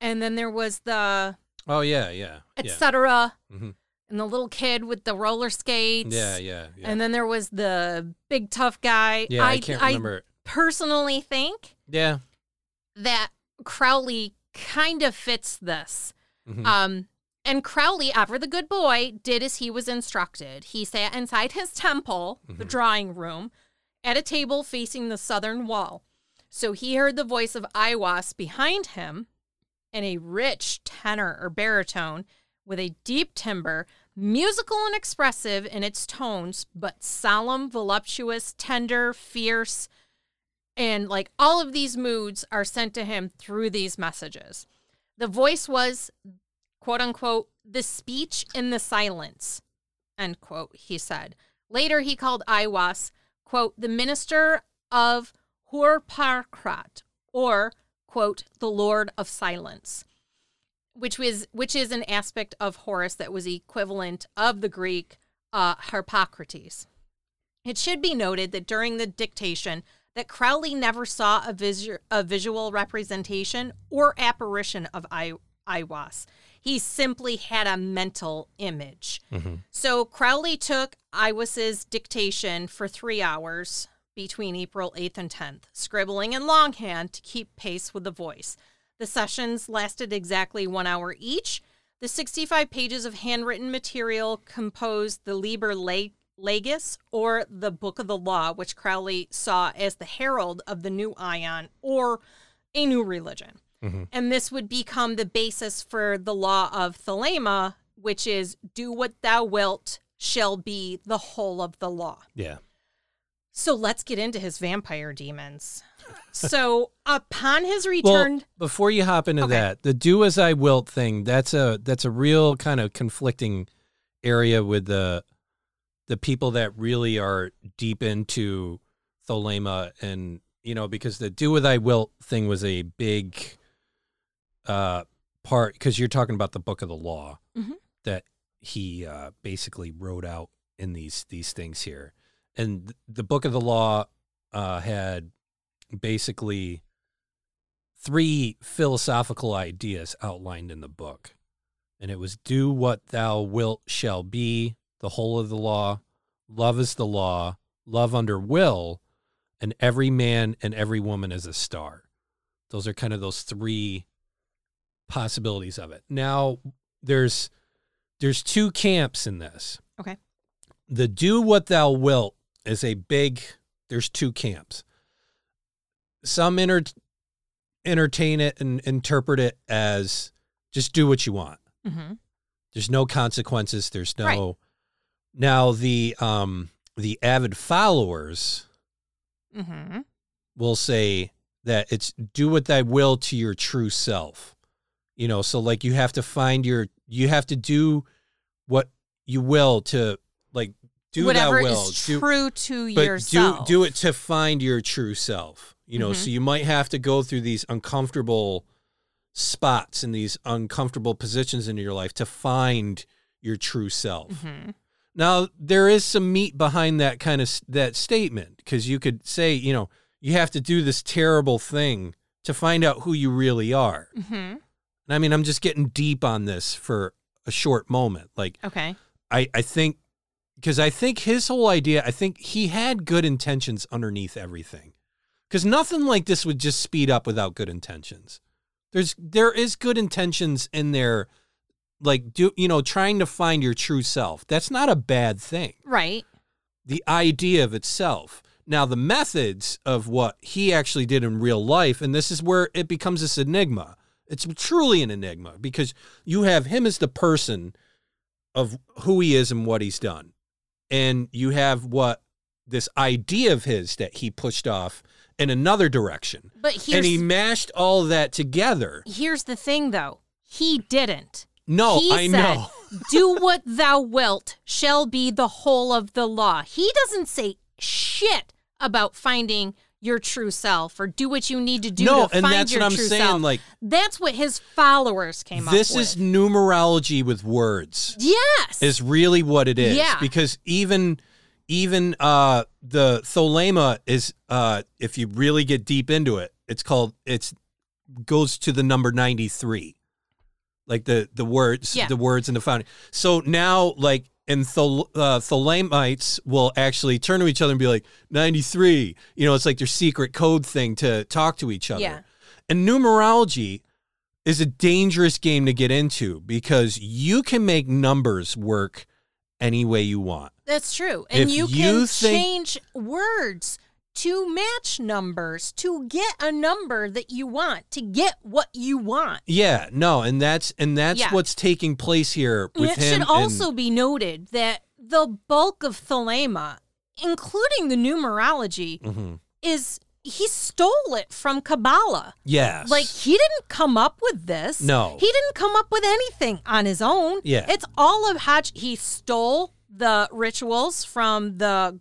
and then there was the Oh, yeah. Etc. Yeah. Mm-hmm. And the little kid with the roller skates. Yeah. And then there was the big tough guy. Yeah, I can't remember. I personally think that Crowley kind of fits this. Mm-hmm. And Crowley, ever the good boy, did as he was instructed. He sat inside his temple, the drawing room, at a table facing the southern wall. So he heard the voice of Aiwass behind him in a rich tenor or baritone with a deep timbre, musical and expressive in its tones, but solemn, voluptuous, tender, fierce. And like all of these moods are sent to him through these messages. The voice was, quote unquote, the speech in the silence, end quote, he said. Later, he called Aiwass, quote, the minister of Hurparkrat, or, quote, the Lord of Silence, which is an aspect of Horus that was the equivalent of the Greek Harpocrates. It should be noted that during the dictation that Crowley never saw a visual representation or apparition of Aiwass. He simply had a mental image. Mm-hmm. So Crowley took Aiwass's dictation for 3 hours between April 8th and 10th, scribbling in longhand to keep pace with the voice. The sessions lasted exactly 1 hour each. The 65 pages of handwritten material composed the Liber Legis, or the Book of the Law, which Crowley saw as the herald of the new ion or a new religion. Mm-hmm. And this would become the basis for the law of Thelema, which is, do what thou wilt shall be the whole of the law. Yeah. So let's get into his vampire demons. So upon his return... Well, before you hop into that, the do as I wilt thing, that's a real kind of conflicting area with the people that really are deep into Thelema and, you know, because the do as I wilt thing was a big... part, because you're talking about the Book of the Law that he basically wrote out in these things here. And the Book of the Law had basically 3 philosophical ideas outlined in the book. And it was, do what thou wilt shall be, the whole of the law, love is the law, love under will, and every man and every woman is a star. Those are kind of those 3 possibilities of it. Now there's 2 camps in this. Okay. The do what thou wilt is a big, there's 2 camps. Some entertain it and interpret it as just do what you want. Mm-hmm. There's no consequences. There's no, right. Now the avid followers will say that it's do what thy will to your true self. You know, so like you have to do what you will to like do whatever is true to yourself. Do it to find your true self, you know, so you might have to go through these uncomfortable spots and these uncomfortable positions in your life to find your true self. Mm-hmm. Now, there is some meat behind that kind of that statement, because you could say, you know, you have to do this terrible thing to find out who you really are. Mm-hmm. I mean, I'm just getting deep on this for a short moment. Like, okay, I think, because I think his whole idea, I think he had good intentions underneath everything, because nothing like this would just speed up without good intentions. There is good intentions in there, like trying to find your true self. That's not a bad thing, right? The idea of itself. Now, the methods of what he actually did in real life, and this is where it becomes this enigma. It's truly an enigma, because you have him as the person of who he is and what he's done. And you have what this idea of his that he pushed off in another direction. And he mashed all that together. Here's the thing, though. He didn't. No, I know. Do what thou wilt shall be the whole of the law. He doesn't say shit about finding your true self, or do what you need to do to find your true self. No, and that's what I'm saying. Like, that's what his followers came up with. This is numerology with words. Yes. Is really what it is. Yeah. Because even the Thelema is, if you really get deep into it, it's called, goes to the number 93. like the words in the founding. So now, like, and Thelemites will actually turn to each other and be like, 93. You know, it's like their secret code thing to talk to each other. Yeah. And numerology is a dangerous game to get into because you can make numbers work any way you want. That's true. And you can change words to match numbers, to get a number that you want, to get what you want. Yeah, no, and that's what's taking place here with him. It should also be noted that the bulk of Thelema, including the numerology, is... He stole it from Kabbalah. Yes. Like, he didn't come up with this. No. He didn't come up with anything on his own. Yeah. It's all of Hajj. He stole the rituals from the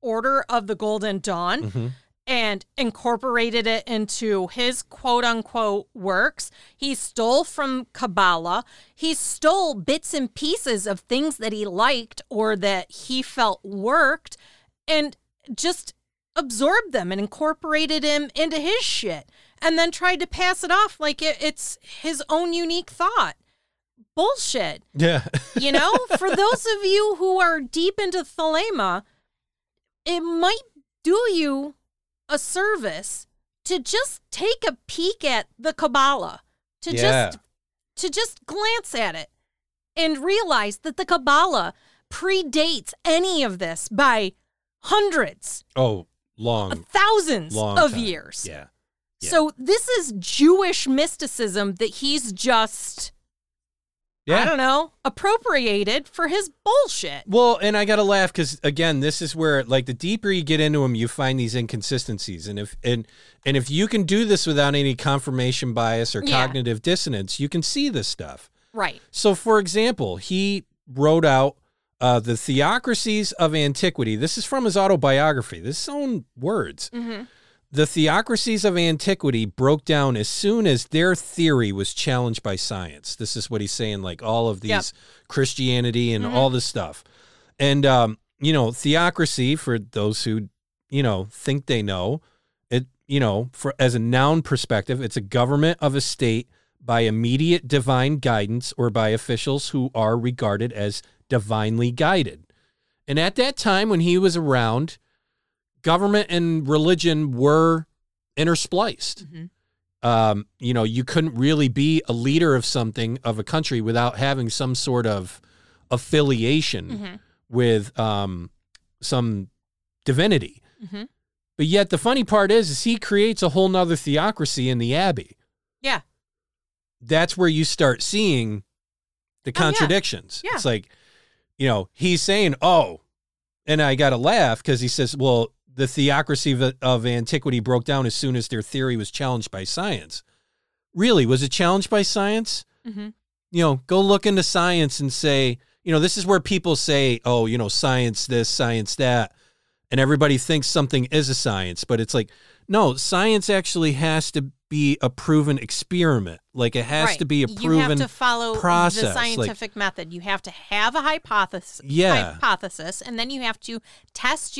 Order of the Golden Dawn and incorporated it into his quote-unquote works. He stole from Kabbalah. He stole bits and pieces of things that he liked or that he felt worked and just... absorbed them and incorporated him into his shit and then tried to pass it off like it's his own unique thought. Bullshit. Yeah. You know, for those of you who are deep into Thelema, it might do you a service to just take a peek at the Kabbalah, to just glance at it and realize that the Kabbalah predates any of this by hundreds. Oh, thousands of years. Yeah. So this is Jewish mysticism that he's just, I don't know, appropriated for his bullshit. Well, and I got to laugh because, again, this is where, like, the deeper you get into him, you find these inconsistencies. And if you can do this without any confirmation bias or cognitive dissonance, you can see this stuff. Right. So, for example, he wrote out the Theocracies of Antiquity. This is from his autobiography. This is his own words. The Theocracies of Antiquity broke down as soon as their theory was challenged by science. This is what he's saying, like all of these Christianity and all this stuff. And, you know, theocracy, for those who, you know, think they know, it, you know, for as a noun perspective, it's a government of a state by immediate divine guidance or by officials who are regarded as divinely guided. And at that time when he was around, government and religion were interspliced. You know, you couldn't really be a leader of something, of a country, without having some sort of affiliation with some divinity. But yet the funny part is he creates a whole nother theocracy in the Abbey. Yeah. That's where you start seeing the contradictions. It's like, you know, he's saying, oh, and I got to laugh because he says, well, the theocracy of antiquity broke down as soon as their theory was challenged by science. Really, was it challenged by science? You know, go look into science and say, you know, this is where people say, oh, you know, science this, science that. And everybody thinks something is a science, but it's like, no, science actually has to be a proven experiment. Like, it has to be a proven process. You have to follow the scientific method. You have to have a hypothesis, and then you have to test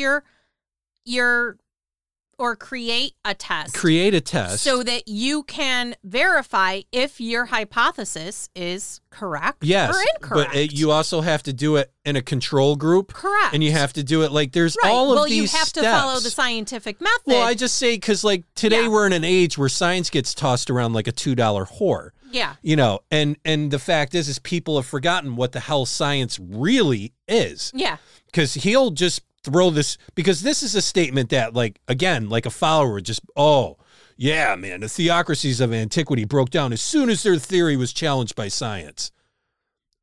or create a test. Create a test. So that you can verify if your hypothesis is correct or incorrect. But you also have to do it in a control group. Correct. And you have to do it like there's all of these steps. Well, you have to follow the scientific method. Well, I just say because, like, today we're in an age where science gets tossed around like a $2 whore. Yeah. You know, and the fact is people have forgotten what the hell science really is. Yeah. Because he'll just throw this, because this is a statement that, like, again, like a follower just, oh, yeah, man, the theocracies of antiquity broke down as soon as their theory was challenged by science.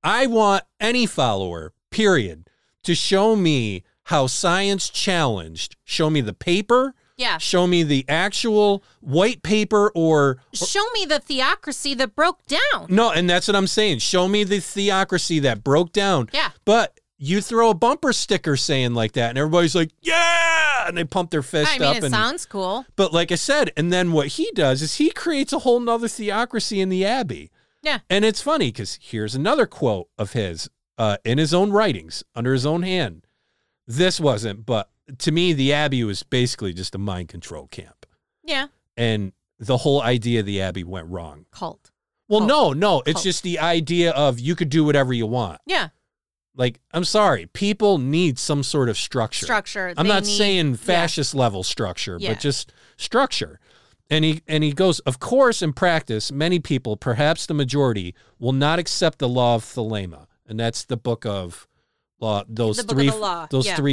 I want any follower, period, to show me how science challenged. Show me the paper. Yeah. Show me the actual white paper or show me the theocracy that broke down. No, and that's what I'm saying. Show me the theocracy that broke down. Yeah. But you throw a bumper sticker saying like that, and everybody's like, yeah, and they pump their fist up. It sounds cool. But like I said, and then what he does is he creates a whole nother theocracy in the Abbey. Yeah. And it's funny because here's another quote of his in his own writings, under his own hand. This wasn't, but to me, the Abbey was basically just a mind control camp. Yeah. And the whole idea of the Abbey went wrong. Cult. Well, no. It's just the idea of you could do whatever you want. Yeah. Like, I'm sorry, people need some sort of structure. I'm not saying fascist level structure, but just structure. And he goes, of course, in practice, many people, perhaps the majority, will not accept the law of Thelema. And that's the book of law, those three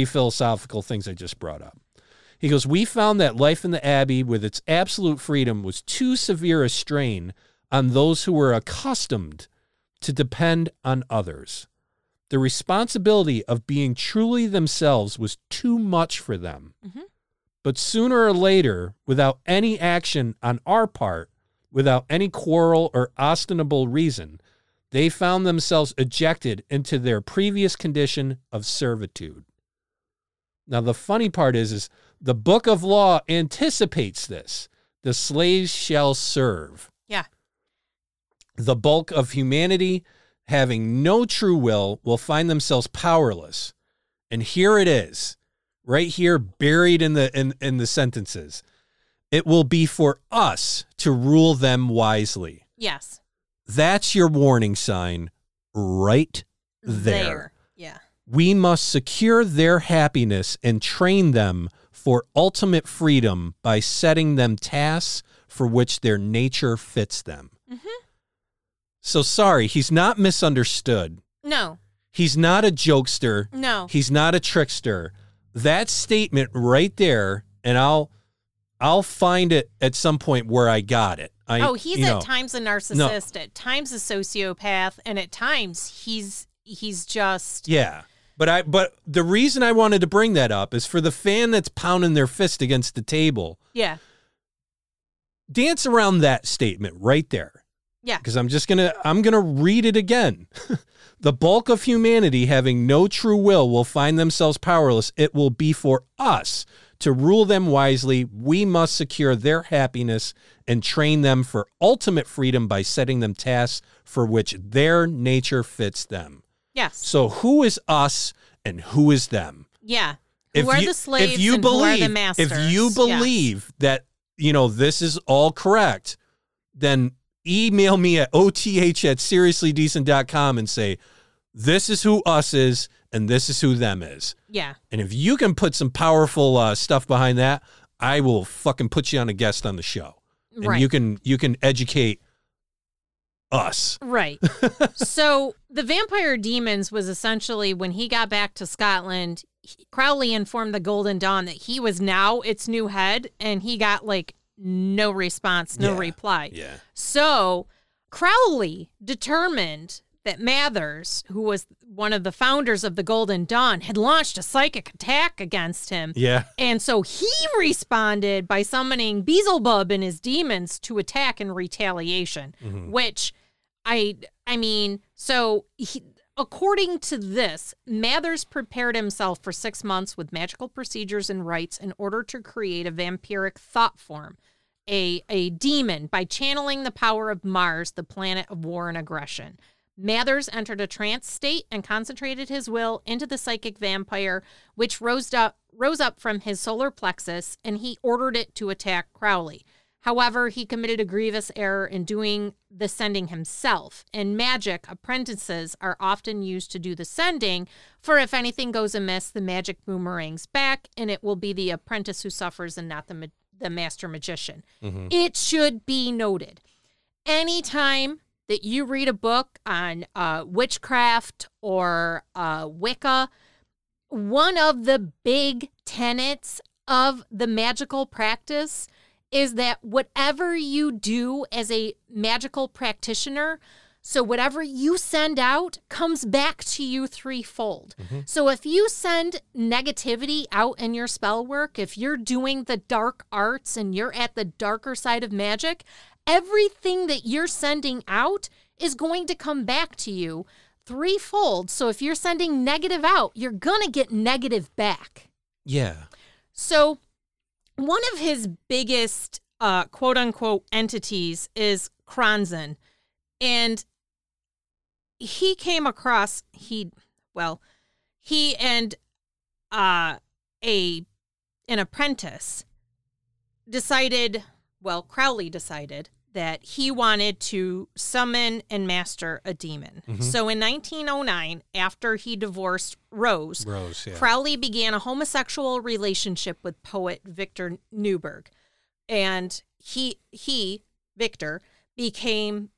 philosophical things I just brought up. He goes, we found that life in the Abbey with its absolute freedom was too severe a strain on those who were accustomed to depend on others. The responsibility of being truly themselves was too much for them. Mm-hmm. But sooner or later, without any action on our part, without any quarrel or ostensible reason, they found themselves ejected into their previous condition of servitude. Now, the funny part is the Book of Law anticipates this. The slaves shall serve. Yeah. The bulk of humanity, having no true will find themselves powerless. And here it is, right here, buried in the sentences. It will be for us to rule them wisely. Yes. That's your warning sign right there. Yeah. We must secure their happiness and train them for ultimate freedom by setting them tasks for which their nature fits them. Mm-hmm. So sorry, he's not misunderstood. No. He's not a jokester. No. He's not a trickster. That statement right there, and I'll find it at some point where I got it. He's at times a narcissist, at times a sociopath, and at times he's just... Yeah. But the reason I wanted to bring that up is for the fan that's pounding their fist against the table. Yeah. Dance around that statement right there. Yeah. Because I'm gonna read it again. The bulk of humanity having no true will find themselves powerless. It will be for us to rule them wisely. We must secure their happiness and train them for ultimate freedom by setting them tasks for which their nature fits them. Yes. So who is us and who is them? Yeah. Who are the slaves and who are the masters? If you believe that, this is all correct, then email me at oth@seriouslydecent.com and say, this is who us is and this is who them is. Yeah. And if you can put some powerful stuff behind that, I will fucking put you on a guest on the show. And you can educate us. Right. So the Vampire Demons was essentially, when he got back to Scotland, Crowley informed the Golden Dawn that he was now its new head, and he got no response, no reply. Yeah. So Crowley determined that Mathers, who was one of the founders of the Golden Dawn, had launched a psychic attack against him. Yeah. And so he responded by summoning Beelzebub and his demons to attack in retaliation, mm-hmm. which according to this, Mathers prepared himself for 6 months with magical procedures and rites in order to create a vampiric thought form, a demon, by channeling the power of Mars, the planet of war and aggression. Mathers entered a trance state and concentrated his will into the psychic vampire, which rose up from his solar plexus, and he ordered it to attack Crowley. However, he committed a grievous error in doing the sending himself. In magic, apprentices are often used to do the sending, for if anything goes amiss, the magic boomerangs back, and it will be the apprentice who suffers and not the master magician. Mm-hmm. It should be noted, anytime that you read a book on witchcraft or Wicca, one of the big tenets of the magical practice is that whatever you do as a magical practitioner, so whatever you send out comes back to you threefold. Mm-hmm. So if you send negativity out in your spell work, if you're doing the dark arts and you're at the darker side of magic, everything that you're sending out is going to come back to you threefold. So if you're sending negative out, you're going to get negative back. Yeah. So one of his biggest, quote-unquote, entities is Choronzon, and he came across, he and an apprentice Crowley decided that he wanted to summon and master a demon. Mm-hmm. So in 1909, after he divorced Rose, yeah, Crowley began a homosexual relationship with poet Victor Newberg. And Victor, became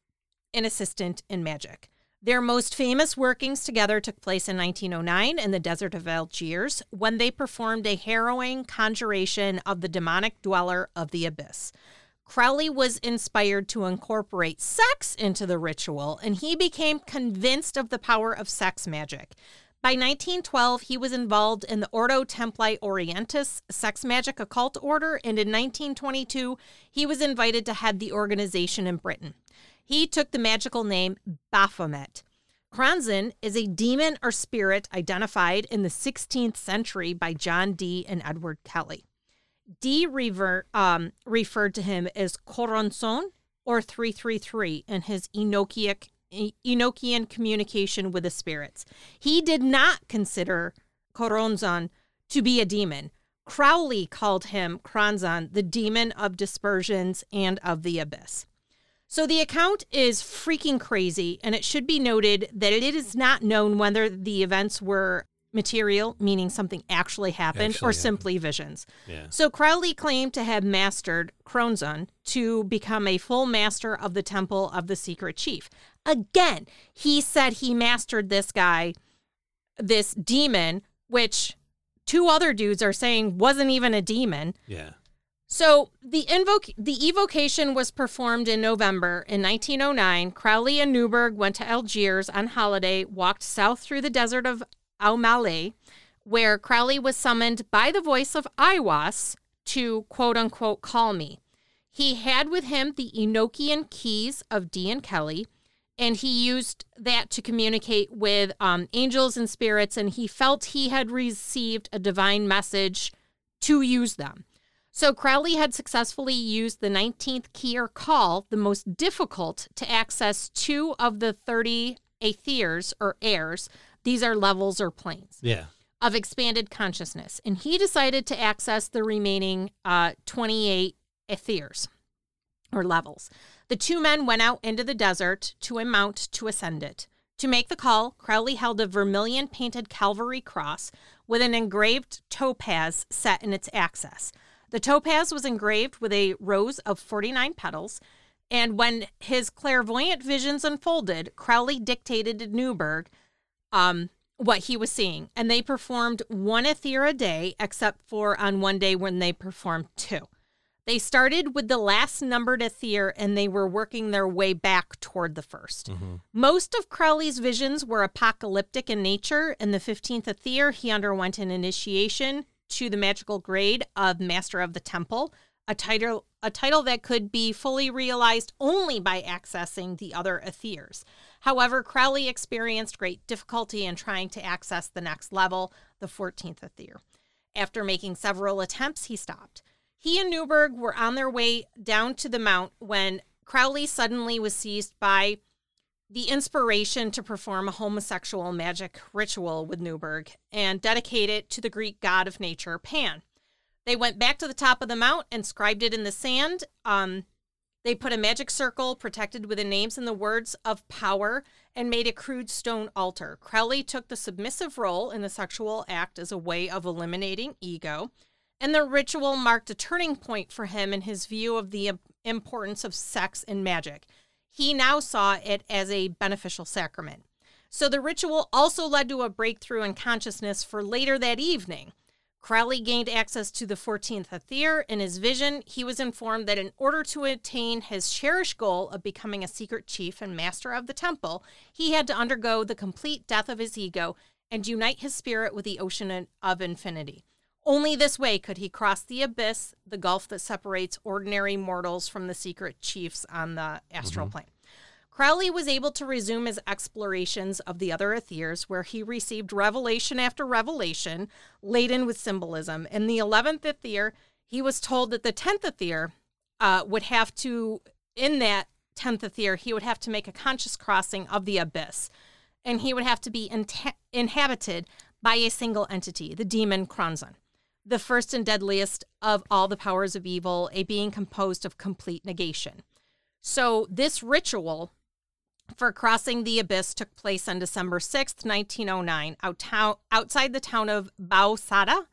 an assistant in magic. Their most famous workings together took place in 1909 in the desert of Algiers, when they performed a harrowing conjuration of the demonic dweller of the abyss. Crowley was inspired to incorporate sex into the ritual, and he became convinced of the power of sex magic. By 1912, he was involved in the Ordo Templi Orientis sex magic occult order, and in 1922, he was invited to head the organization in Britain. He took the magical name Baphomet. Choronzon is a demon or spirit identified in the 16th century by John Dee and Edward Kelly. Dee referred to him as Choronzon, or 333, in his Enochian communication with the spirits. He did not consider Choronzon to be a demon. Crowley called him Choronzon, the demon of dispersions and of the abyss. So the account is freaking crazy, and it should be noted that it is not known whether the events were material, meaning something actually happened, or simply visions. Yeah. So Crowley claimed to have mastered Choronzon to become a full master of the Temple of the Secret Chief. Again, he said he mastered this guy, this demon, which two other dudes are saying wasn't even a demon. Yeah. So the evocation was performed in November. In 1909, Crowley and Newberg went to Algiers on holiday, walked south through the desert of Abramelin, where Crowley was summoned by the voice of Aiwass to, quote-unquote, call me. He had with him the Enochian keys of Dee and Kelly, and he used that to communicate with angels and spirits, and he felt he had received a divine message to use them. So Crowley had successfully used the 19th key or call, the most difficult, to access two of the 30 aethers or airs. These are levels or planes of expanded consciousness. And he decided to access the remaining 28 aethers or levels. The two men went out into the desert to a mount to ascend it. To make the call, Crowley held a vermilion-painted Calvary cross with an engraved topaz set in its axis. The topaz was engraved with a rose of 49 petals, and when his clairvoyant visions unfolded, Crowley dictated to Newberg what he was seeing, and they performed one aether a day, except for on one day when they performed two. They started with the last numbered aether, and they were working their way back toward the first. Mm-hmm. Most of Crowley's visions were apocalyptic in nature. In the 15th aether, he underwent an initiation to the magical grade of Master of the Temple, a title that could be fully realized only by accessing the other aethers. However, Crowley experienced great difficulty in trying to access the next level, the 14th aether. After making several attempts, he stopped. He and Newberg were on their way down to the mount when Crowley suddenly was seized by the inspiration to perform a homosexual magic ritual with Newberg and dedicate it to the Greek god of nature, Pan. They went back to the top of the mount, inscribed it in the sand. They put a magic circle protected with the names and the words of power and made a crude stone altar. Crowley took the submissive role in the sexual act as a way of eliminating ego, and the ritual marked a turning point for him in his view of the importance of sex and magic. He now saw it as a beneficial sacrament. So the ritual also led to a breakthrough in consciousness for later that evening. Crowley gained access to the 14th aether. In his vision, he was informed that in order to attain his cherished goal of becoming a secret chief and master of the temple, he had to undergo the complete death of his ego and unite his spirit with the ocean of infinity. Only this way could he cross the abyss, the gulf that separates ordinary mortals from the secret chiefs on the astral plane. Crowley was able to resume his explorations of the other aethers, where he received revelation after revelation, laden with symbolism. In the 11th aether, he was told that the 10th aether he would have to make a conscious crossing of the abyss, and he would have to be inhabited by a single entity, the demon Choronzon, the first and deadliest of all the powers of evil, a being composed of complete negation. So this ritual for crossing the abyss took place on December 6th, 1909, outside the town of Bausada.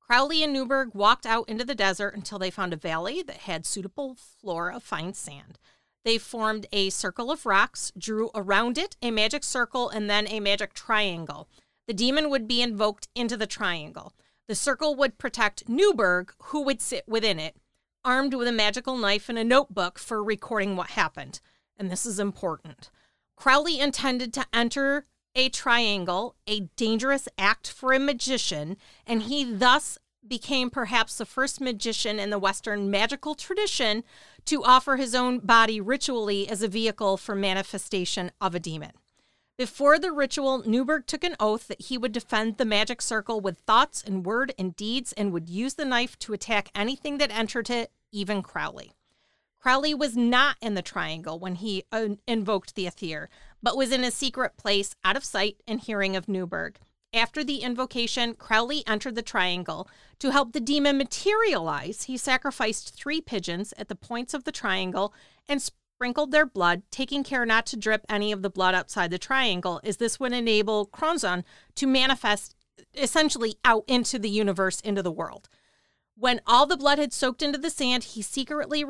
Crowley and Newberg walked out into the desert until they found a valley that had suitable floor of fine sand. They formed a circle of rocks, drew around it a magic circle, and then a magic triangle. The demon would be invoked into the triangle. The circle would protect Newberg, who would sit within it, armed with a magical knife and a notebook for recording what happened. And this is important. Crowley intended to enter a triangle, a dangerous act for a magician, and he thus became perhaps the first magician in the Western magical tradition to offer his own body ritually as a vehicle for manifestation of a demon. Before the ritual, Newberg took an oath that he would defend the magic circle with thoughts and word and deeds and would use the knife to attack anything that entered it, even Crowley. Crowley was not in the triangle when he invoked the Aether, but was in a secret place out of sight and hearing of Newberg. After the invocation, Crowley entered the triangle. To help the demon materialize, he sacrificed 3 pigeons at the points of the triangle and sprinkled their blood, taking care not to drip any of the blood outside the triangle, as this would enable Choronzon to manifest essentially out into the universe, into the world. When all the blood had soaked into the sand, he secretly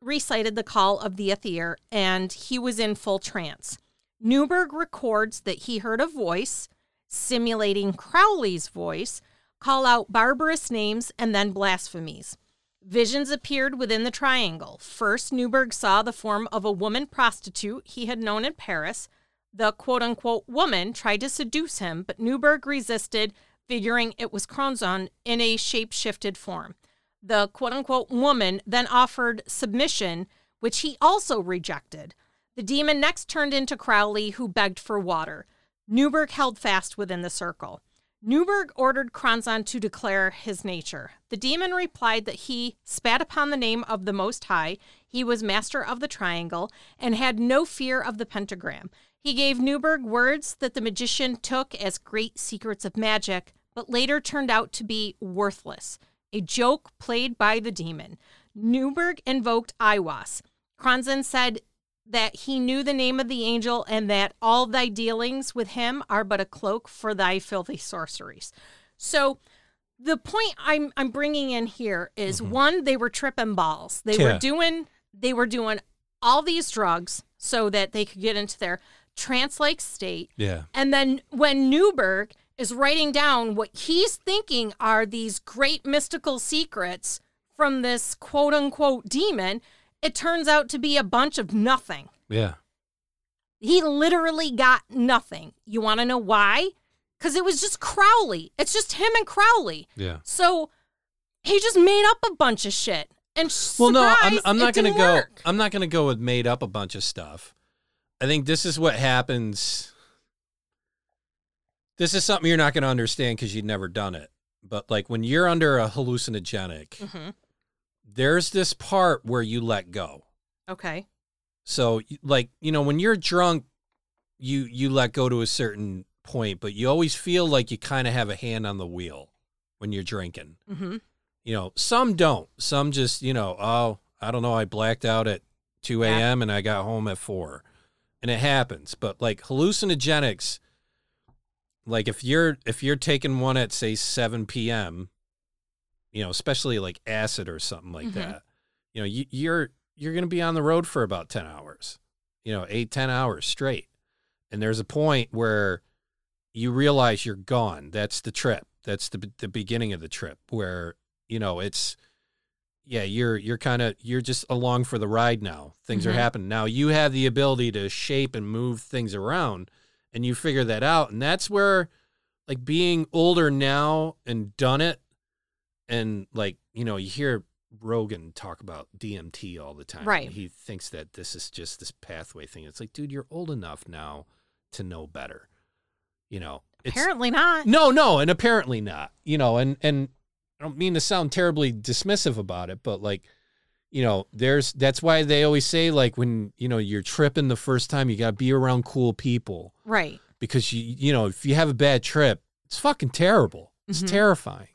recited the call of the Aether, and he was in full trance. Newberg records that he heard a voice, simulating Crowley's voice, call out barbarous names and then blasphemies. Visions appeared within the triangle. First, Newberg saw the form of a woman prostitute he had known in Paris. The quote-unquote woman tried to seduce him, but Newberg resisted, figuring it was Choronzon in a shape-shifted form. The quote-unquote woman then offered submission, which he also rejected. The demon next turned into Crowley, who begged for water. Newberg held fast within the circle. Newberg ordered Choronzon to declare his nature. The demon replied that he spat upon the name of the Most High, he was master of the triangle, and had no fear of the pentagram. He gave Newberg words that the magician took as great secrets of magic, but later turned out to be worthless, a joke played by the demon. Newberg invoked Aiwass. Choronzon said that he knew the name of the angel and that all thy dealings with him are but a cloak for thy filthy sorceries. So the point I'm bringing in here is, one, they were tripping balls. They were doing all these drugs so that they could get into their trance-like state. Yeah. And then when Newberg is writing down what he's thinking are these great mystical secrets from this quote-unquote demon, it turns out to be a bunch of nothing. Yeah. He literally got nothing. You want to know why? Because it was just Crowley. It's just him and Crowley. Yeah. So he just made up a bunch of shit. And I'm not going to go with made up a bunch of stuff. I think this is what happens. This is something you're not going to understand because you've never done it. But like when you're under a hallucinogenic, there's this part where you let go. Okay. So, like, you know, when you're drunk, you let go to a certain point, but you always feel like you kind of have a hand on the wheel when you're drinking. Mm-hmm. You know, some don't. Some just, you know, oh, I don't know, I blacked out at 2 a.m. and I got home at 4. And it happens. But, like, hallucinogenics, like, if you're taking one at, say, 7 p.m., you know, especially like acid or something like that, you know, you're going to be on the road for about 10 hours, you know, 10 hours straight. And there's a point where you realize you're gone. That's the trip. That's the beginning of the trip where, you know, it's, yeah, you're just along for the ride now. Things are happening. Now you have the ability to shape and move things around, and you figure that out. And that's where, like, being older now and done it, and, like, you know, you hear Rogan talk about DMT all the time. Right. He thinks that this is just this pathway thing. It's like, dude, you're old enough now to know better. You know. Apparently not. No, and apparently not. You know, and I don't mean to sound terribly dismissive about it, but, like, you know, that's why they always say, like, when, you know, you're tripping the first time, you got to be around cool people. Right. Because, you know, if you have a bad trip, it's fucking terrible. It's terrifying.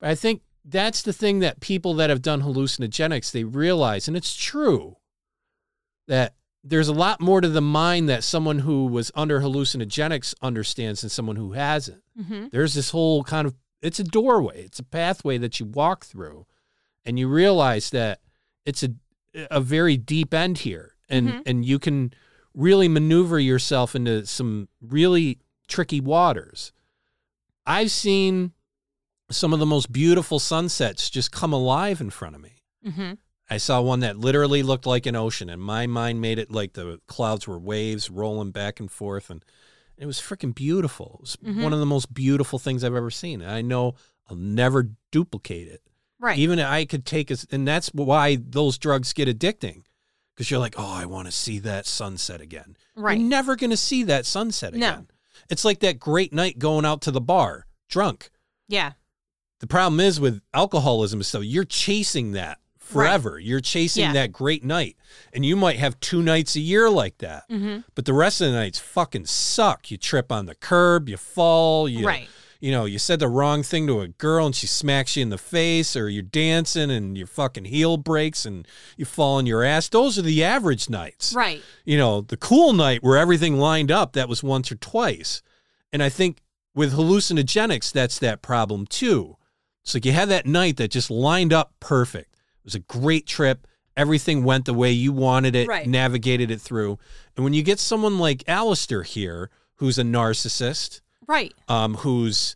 I think that's the thing that people that have done hallucinogenics, they realize, and it's true, that there's a lot more to the mind that someone who was under hallucinogenics understands than someone who hasn't. Mm-hmm. There's this whole kind of, it's a doorway, it's a pathway that you walk through, and you realize that it's a very deep end here, and mm-hmm. and you can really maneuver yourself into some really tricky waters. I've seen some of the most beautiful sunsets just come alive in front of me. Mm-hmm. I saw one that literally looked like an ocean, and my mind made it like the clouds were waves rolling back and forth, and it was freaking beautiful. It was mm-hmm. one of the most beautiful things I've ever seen, and I know I'll never duplicate it. Right. Even I could take us, and that's why those drugs get addicting, because you're like, oh, I want to see that sunset again. Right. You're never going to see that sunset again. No. It's like that great night going out to the bar, drunk. Yeah. The problem is with alcoholism is so you're chasing that forever. Right. You're chasing that great night. And you might have two nights a year like that. Mm-hmm. But the rest of the nights fucking suck. You trip on the curb, you fall, you know, you said the wrong thing to a girl and she smacks you in the face, or you're dancing and your fucking heel breaks and you fall on your ass. Those are the average nights. Right. You know, the cool night where everything lined up, that was once or twice. And I think with hallucinogenics, that's that problem too. It's like you had that night that just lined up perfect. It was a great trip. Everything went the way you wanted it, navigated it through. And when you get someone like Aleister here, who's a narcissist, right. Who's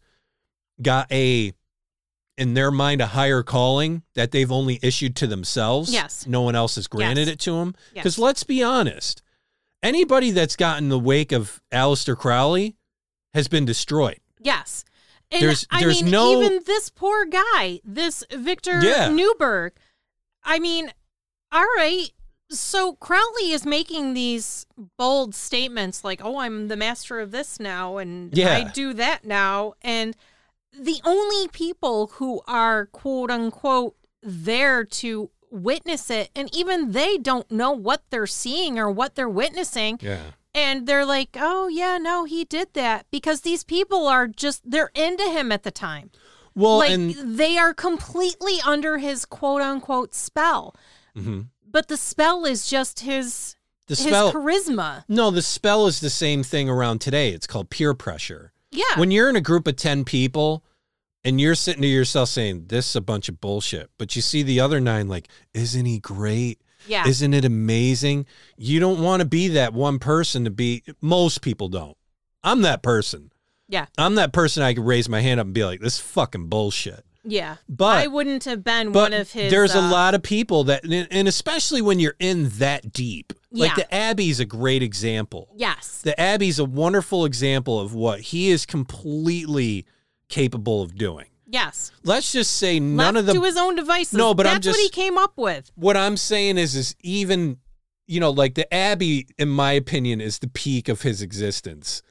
got in their mind, a higher calling that they've only issued to themselves. Yes. No one else has granted it to them. Because let's be honest, anybody that's gotten the wake of Aleister Crowley has been destroyed. Yes. And there's no... even this poor guy, this Victor Newberg, I mean, all right. So Crowley is making these bold statements like, oh, I'm the master of this now, and I do that now. And the only people who are, quote unquote, there to witness it, and even they don't know what they're seeing or what they're witnessing. Yeah. And they're like, oh, yeah, no, he did that. Because these people are just, they're into him at the time. Well, like, and they are completely under his quote unquote spell. Mm-hmm. But the spell is just his charisma. No, the spell is the same thing around today. It's called peer pressure. Yeah. When you're in a group of 10 people and you're sitting to yourself saying, this is a bunch of bullshit, but you see the other 9 like, isn't he great? Yeah. Isn't it amazing? You don't want to be that one person to be. Most people don't. I'm that person. Yeah. I'm that person. I could raise my hand up and be like, this is fucking bullshit. Yeah, but I wouldn't have been one of his. There's a lot of people that, and especially when you're in that deep, like the Abbey's a great example. Yes, the Abbey's a wonderful example of what he is completely capable of doing. Yes, let's just say none of them to his own devices. No, but that's what he came up with. What I'm saying is even, you know, like the Abbey, in my opinion, is the peak of his existence,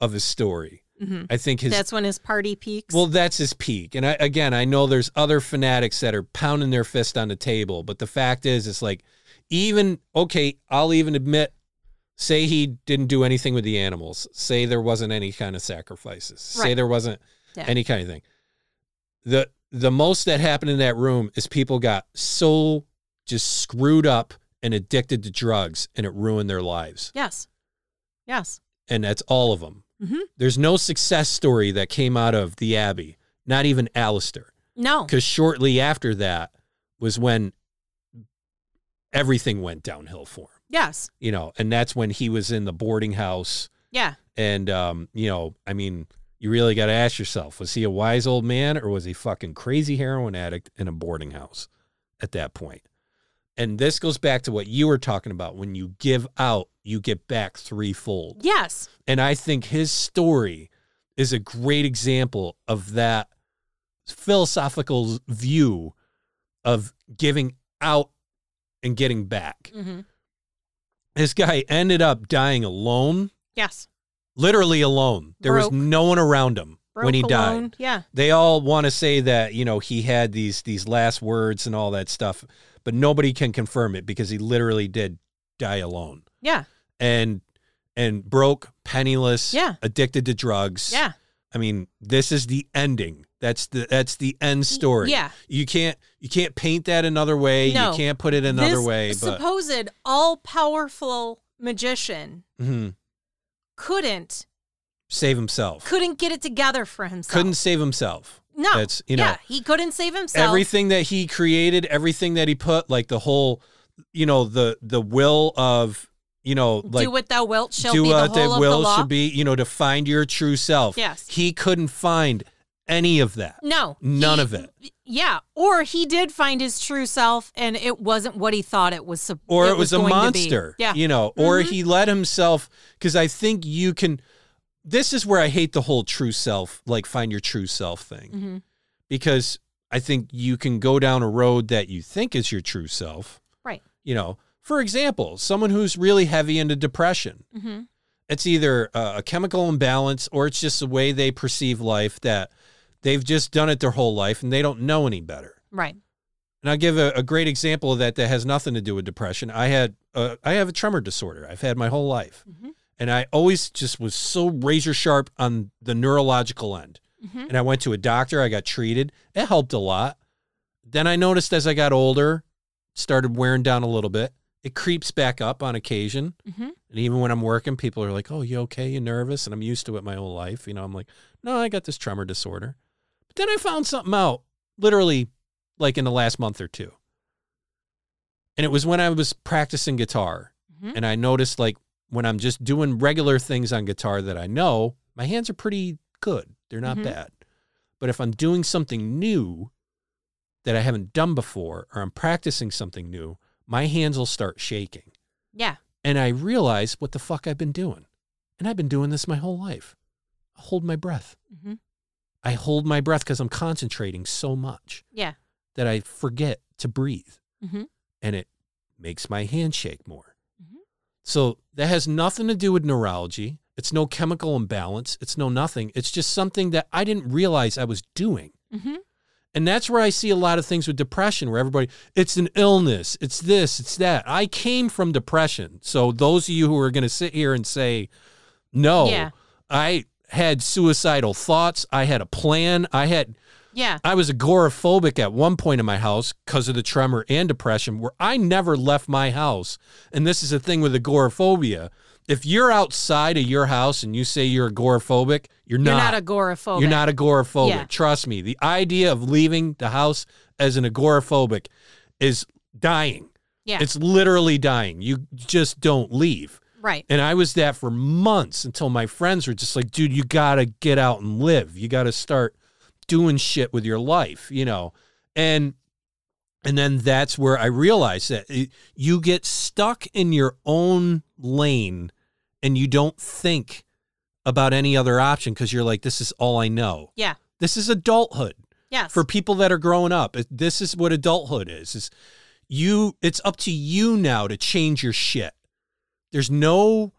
of his story. Mm-hmm. I think that's when his party peaks. Well, that's his peak. And I know there's other fanatics that are pounding their fist on the table, but the fact is, it's like, I'll even admit, say he didn't do anything with the animals. Say there wasn't any kind of sacrifices. Right. Say there wasn't any kind of thing. The most that happened in that room is people got so just screwed up and addicted to drugs, and it ruined their lives. Yes. Yes. And that's all of them. Mm-hmm. There's no success story that came out of the Abbey, not even Aleister. No. Because shortly after that was when everything went downhill for him. Yes. You know, and that's when he was in the boarding house. Yeah. And, you know, I mean, you really got to ask yourself, was he a wise old man, or was he a fucking crazy heroin addict in a boarding house at that point? And this goes back to what you were talking about. When you give out, you get back threefold. Yes. And I think his story is a great example of that philosophical view of giving out and getting back. Mm-hmm. This guy ended up dying alone. Yes. Literally alone. There was no one around him. When he died. Yeah. They all want to say that, you know, he had these last words and all that stuff, but nobody can confirm it because he literally did die alone. Yeah. And broke, penniless, addicted to drugs. Yeah. I mean, this is the ending. That's the end story. Yeah. You can't paint that another way. No. You can't put it another way. This supposed all-powerful magician couldn't save himself. Couldn't get it together for himself. Couldn't save himself. No. That's, you know, he couldn't save himself. Everything that he created, everything that he put, like the whole, you know, the will of, you know, like, do what thou wilt shall be the whole of the law. Do what thou wilt shall be, you know, to find your true self. Yes. He couldn't find any of that. No. None of it. Yeah. Or he did find his true self and it wasn't what he thought it was. Or it was a monster. Yeah. You know, or he let himself, because I think you can, this is where I hate the whole true self, like find your true self thing. Mm-hmm. Because I think you can go down a road that you think is your true self. Right. You know. For example, someone who's really heavy into depression, it's either a chemical imbalance or it's just the way they perceive life that they've just done it their whole life and they don't know any better. Right. And I'll give a great example of that has nothing to do with depression. I have a tremor disorder. I've had my whole life. And I always just was so razor sharp on the neurological end. And I went to a doctor. I got treated. It helped a lot. Then I noticed as I got older, started wearing down a little bit. It creeps back up on occasion. And even when I'm working, people are like, oh, you okay? You nervous? And I'm used to it my whole life. You know, I'm like, no, I got this tremor disorder. But then I found something out literally like in the last month or two. And it was when I was practicing guitar. And I noticed like when I'm just doing regular things on guitar that I know, my hands are pretty good. They're not bad. But if I'm doing something new that I haven't done before, or I'm practicing something new, my hands will start shaking. Yeah. And I realize what the fuck I've been doing. And I've been doing this my whole life. I hold my breath. I hold my breath because I'm concentrating so much. Yeah. That I forget to breathe. And it makes my hand shake more. So that has nothing to do with neurology. It's no chemical imbalance. It's no nothing. It's just something that I didn't realize I was doing. And that's where I see a lot of things with depression where everybody, it's an illness, it's this, it's that. I came from depression. So those of you who are going to sit here and say, no, I had suicidal thoughts. I had a plan. I was agoraphobic at one point in my house because of the tremor and depression where I never left my house. And this is the thing with agoraphobia. If you're outside of your house and you say you're agoraphobic, you're not agoraphobic. You're not agoraphobic. Yeah. Trust me. The idea of leaving the house as an agoraphobic is dying. Yeah. It's literally dying. You just don't leave. Right. And I was that for months until my friends were just like, dude, you got to get out and live. You got to start doing shit with your life, you know? And then that's where I realized that you get stuck in your own lane and you don't think about any other option because you're like, this is all I know. Yeah. This is adulthood. Yes. For people that are growing up, this is what adulthood is you, it's up to you now to change your shit. There's no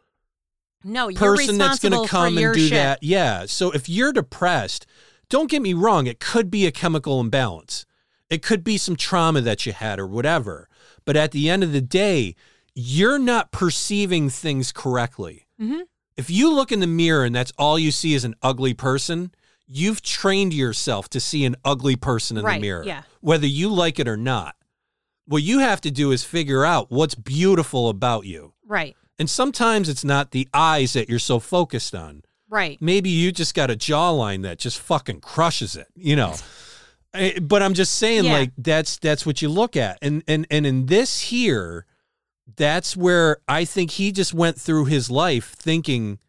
person that's going to come and do shit. That. Yeah. So if you're depressed, don't get me wrong. It could be a chemical imbalance. It could be some trauma that you had or whatever. But at the end of the day, you're not perceiving things correctly. Mm-hmm. If you look in the mirror and that's all you see is an ugly person, you've trained yourself to see an ugly person in the mirror, whether you like it or not. What you have to do is figure out what's beautiful about you. Right. And sometimes it's not the eyes that you're so focused on. Right. Maybe you just got a jawline that just fucking crushes it, you know. But I'm just saying, like, that's what you look at. And in this here, that's where I think he just went through his life thinking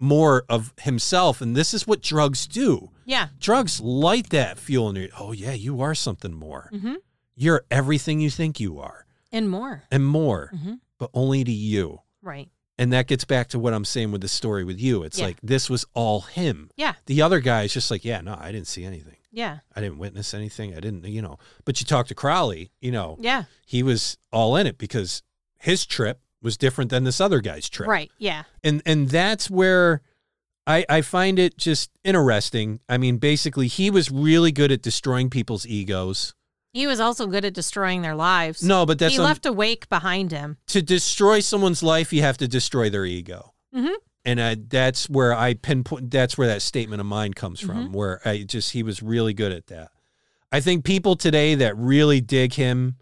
more of himself. And this is what drugs do. Yeah. Drugs light that fuel in you. Oh, yeah, you are something more. Mm-hmm. You're everything you think you are. And more. And more. Mm-hmm. But only to you. Right. And that gets back to what I'm saying with the story with you. It's like, this was all him. Yeah. The other guy is just like, yeah, no, I didn't see anything. Yeah. I didn't witness anything. I didn't, you know. But you talk to Crowley, you know. Yeah. He was all in it because his trip was different than this other guy's trip. Right, yeah. And that's where I find it just interesting. I mean, basically, he was really good at destroying people's egos. He was also good at destroying their lives. No, but that's... He left a wake behind him. To destroy someone's life, you have to destroy their ego. Mm-hmm. And that's where I pinpoint, that's where that statement of mine comes from, mm-hmm. where I just, he was really good at that. I think people today that really dig him,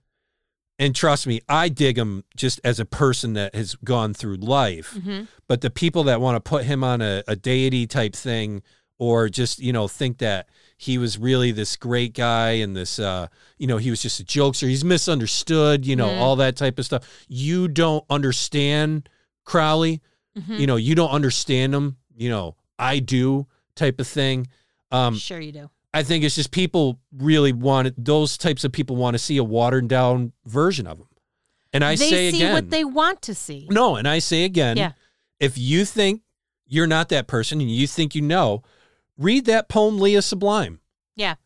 and trust me, I dig him just as a person that has gone through life, mm-hmm. but the people that want to put him on a deity type thing, or just, you know, think that he was really this great guy and this, you know, he was just a jokester, he's misunderstood, you know, mm-hmm. all that type of stuff. You don't understand Crowley. Mm-hmm. You know, you don't understand him. You know, I do type of thing. Sure you do. I think it's just people really want it. Those types of people want to see a watered down version of him. And I say again, what they want to see. No. And I say again, yeah. if you think you're not that person and you think, you know, read that poem, Leah Sublime. Yeah.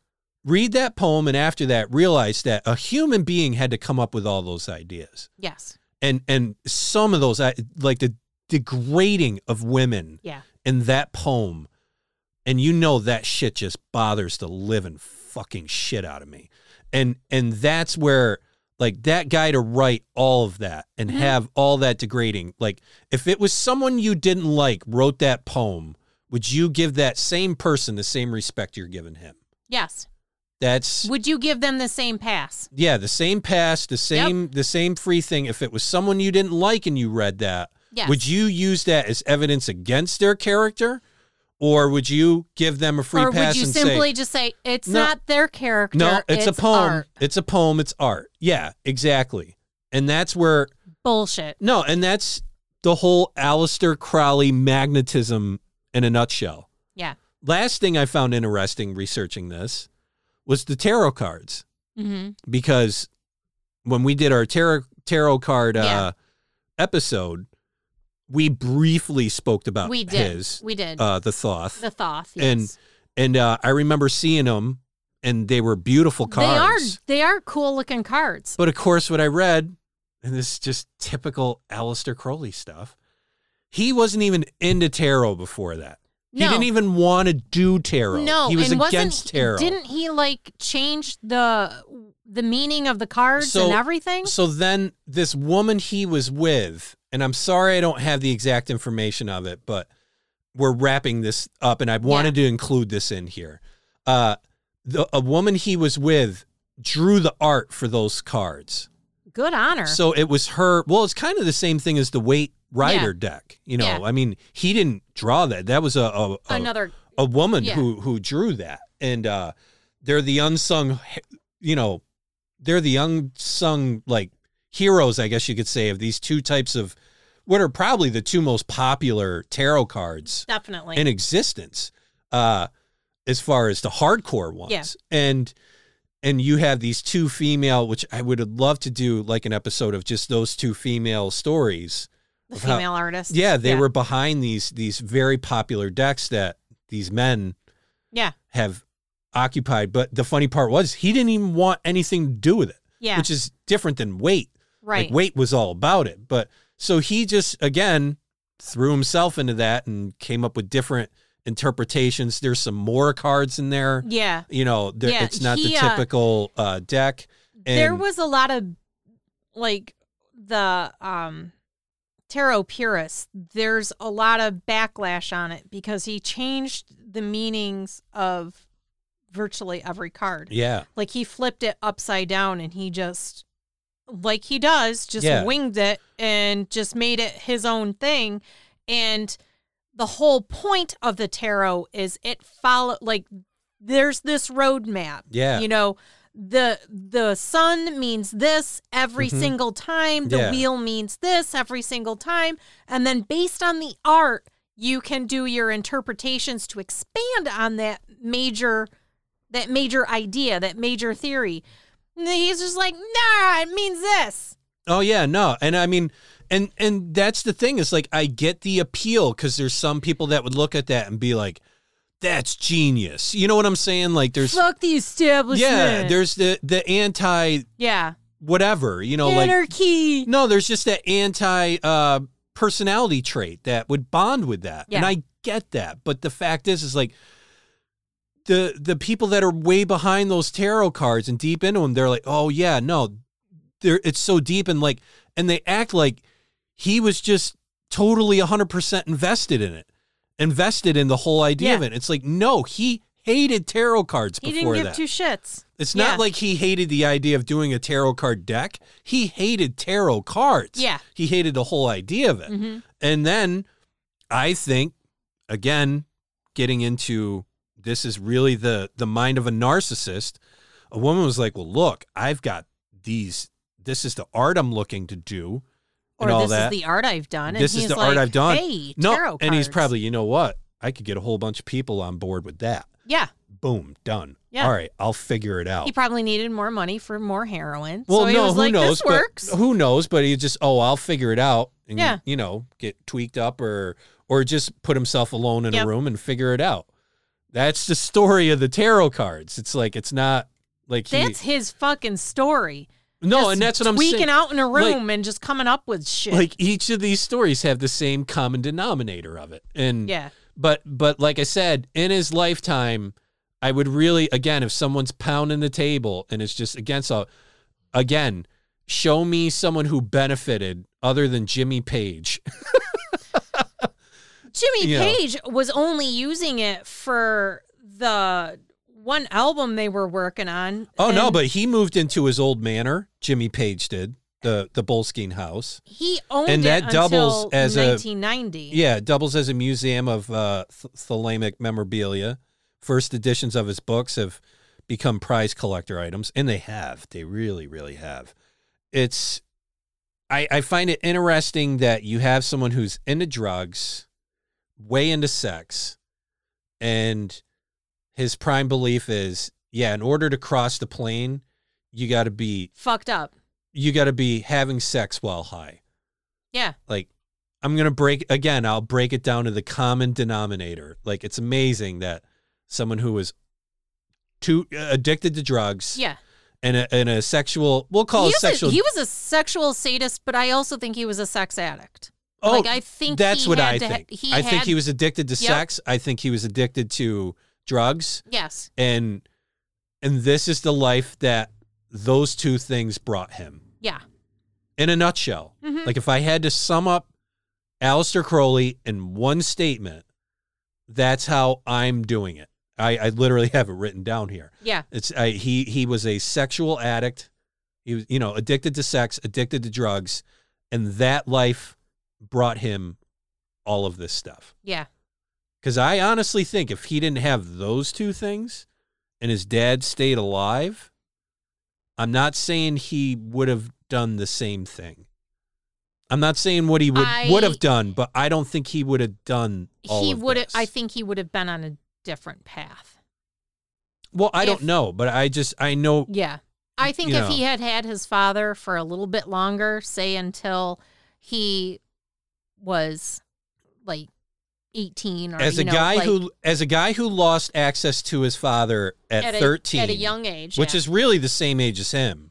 Read that poem. And after that, realize that a human being had to come up with all those ideas. Yes. And some of those, like the degrading of women yeah. in that poem. And you know, that shit just bothers the living fucking shit out of me. And that's where, like, that guy to write all of that and mm-hmm. have all that degrading. Like, if it was someone you didn't like wrote that poem, would you give that same person the same respect you're giving him? Yes. That's. Would you give them the same pass? Yeah, the same pass, the same free thing. If it was someone you didn't like and you read that, yes. would you use that as evidence against their character? Or would you give them a free pass and say... Or would you simply just say, it's not their character, no, it's a poem. Art. It's a poem, it's art. Yeah, exactly. And that's where... Bullshit. No, and that's the whole Aleister Crowley magnetism in a nutshell. Yeah. Last thing I found interesting researching this was the tarot cards. Mm-hmm. Because when we did our tarot card episode... We briefly spoke about his. We did. The Thoth. The Thoth, yes. And I remember seeing them, and they were beautiful cards. They are cool-looking cards. But, of course, what I read, and this is just typical Aleister Crowley stuff, he wasn't even into tarot before that. No. He didn't even want to do tarot. No, he was against tarot. Didn't he, like, change the meaning of the cards and everything? So then this woman he was with... And I'm sorry I don't have the exact information of it, but we're wrapping this up, and I wanted to include this in here. A woman he was with drew the art for those cards. Good on her. So it was her. Well, it's kind of the same thing as the Waite Rider deck. You know, I mean, he didn't draw that. That was another woman who drew that. And they're the unsung, you know, like, heroes, I guess you could say, of these two types of what are probably the two most popular tarot cards definitely in existence, as far as the hardcore ones. Yeah. And you have these two female, which I would love to do like an episode of just those two female stories. The female artists. Yeah. They were behind these very popular decks that these men have occupied. But the funny part was he didn't even want anything to do with it. Yeah. Which is different than Waite. Right. Like, Waite was all about it. But so he just, again, threw himself into that and came up with different interpretations. There's some more cards in there. Yeah. You know, it's not the typical deck. And there was a lot of, like, the tarot purists, there's a lot of backlash on it because he changed the meanings of virtually every card. Yeah. Like, he flipped it upside down and he just... like he does, just winged it and just made it his own thing. And the whole point of the tarot is it follow, like, there's this roadmap. Yeah. You know, the sun means this every mm-hmm. single time. The wheel means this every single time. And then based on the art, you can do your interpretations to expand on that major idea, that major theory. He's just like, nah, it means this. Oh, yeah, no. And I mean, and that's the thing is, like, I get the appeal because there's some people that would look at that and be like, that's genius. You know what I'm saying? Like, there's... Fuck the establishment. Yeah, there's the anti... Yeah. Whatever, you know, anarchy. Like... Anarchy. No, there's just that anti-personality trait that would bond with that. Yeah. And I get that. But the fact is like... The people that are way behind those tarot cards and deep into them, they're like, oh yeah, no, it's so deep and like, and they act like he was just totally 100% invested in it, invested in the whole idea of it. It's like, no, he hated tarot cards before that. He didn't give two shits. It's not like he hated the idea of doing a tarot card deck. He hated tarot cards. Yeah. He hated the whole idea of it. Mm-hmm. And then I think, again, getting into this is really the mind of a narcissist. A woman was like, well, look, I've got these. This is the art I'm looking to do. And or this that. Is the art I've done. This and is the like, art I've done. Hey, tarot cards. And he's probably, you know what? I could get a whole bunch of people on board with that. Yeah. Boom. Done. Yeah. All right. I'll figure it out. He probably needed more money for more heroin. Well, so he was like, this works. Who knows? But he just, I'll figure it out. And, you know, get tweaked up or just put himself alone in a room and figure it out. That's the story of the tarot cards. It's like, it's not like that's his fucking story. No, just and that's what I'm saying. Tweaking out in a room and just coming up with shit. Like each of these stories have the same common denominator of it. And but like I said, in his lifetime, I would really, again, if someone's pounding the table and it's just against all, again, show me someone who benefited other than Jimmy Page. Jimmy Page was only using it for the one album they were working on. Oh, no, but he moved into his old manor. Jimmy Page did, the Boleskine house. He owned and that it doubles until as 1990. Doubles as a museum of Thelemic memorabilia. First editions of his books have become prize collector items, and they have. They really, really have. It's, I find it interesting that you have someone who's into drugs, way into sex, and his prime belief is, in order to cross the plane, you got to be fucked up. You got to be having sex while high. Yeah. Like, I'm going to I'll break it down to the common denominator. Like, it's amazing that someone who was too addicted to drugs. Yeah. And a sexual, we'll call it sexual. He was a sexual sadist, but I also think he was a sex addict. Oh, like, I think that's what I think. I think he was addicted to sex. I think he was addicted to drugs. Yes. And this is the life that those two things brought him. Yeah. In a nutshell. Mm-hmm. Like if I had to sum up Aleister Crowley in one statement, that's how I'm doing it. I literally have it written down here. Yeah. It's he was a sexual addict. He was, addicted to sex, addicted to drugs, and that life brought him all of this stuff. Yeah. Because I honestly think if he didn't have those two things and his dad stayed alive, I'm not saying he would have done the same thing. I'm not saying what he would have done, but I don't think he would have done all of this. I think he would have been on a different path. Well, I don't know, but I know. Yeah. I think if he had his father for a little bit longer, say until he was like 18 or as a guy who lost access to his father at 13 at a young age, which is really the same age as him.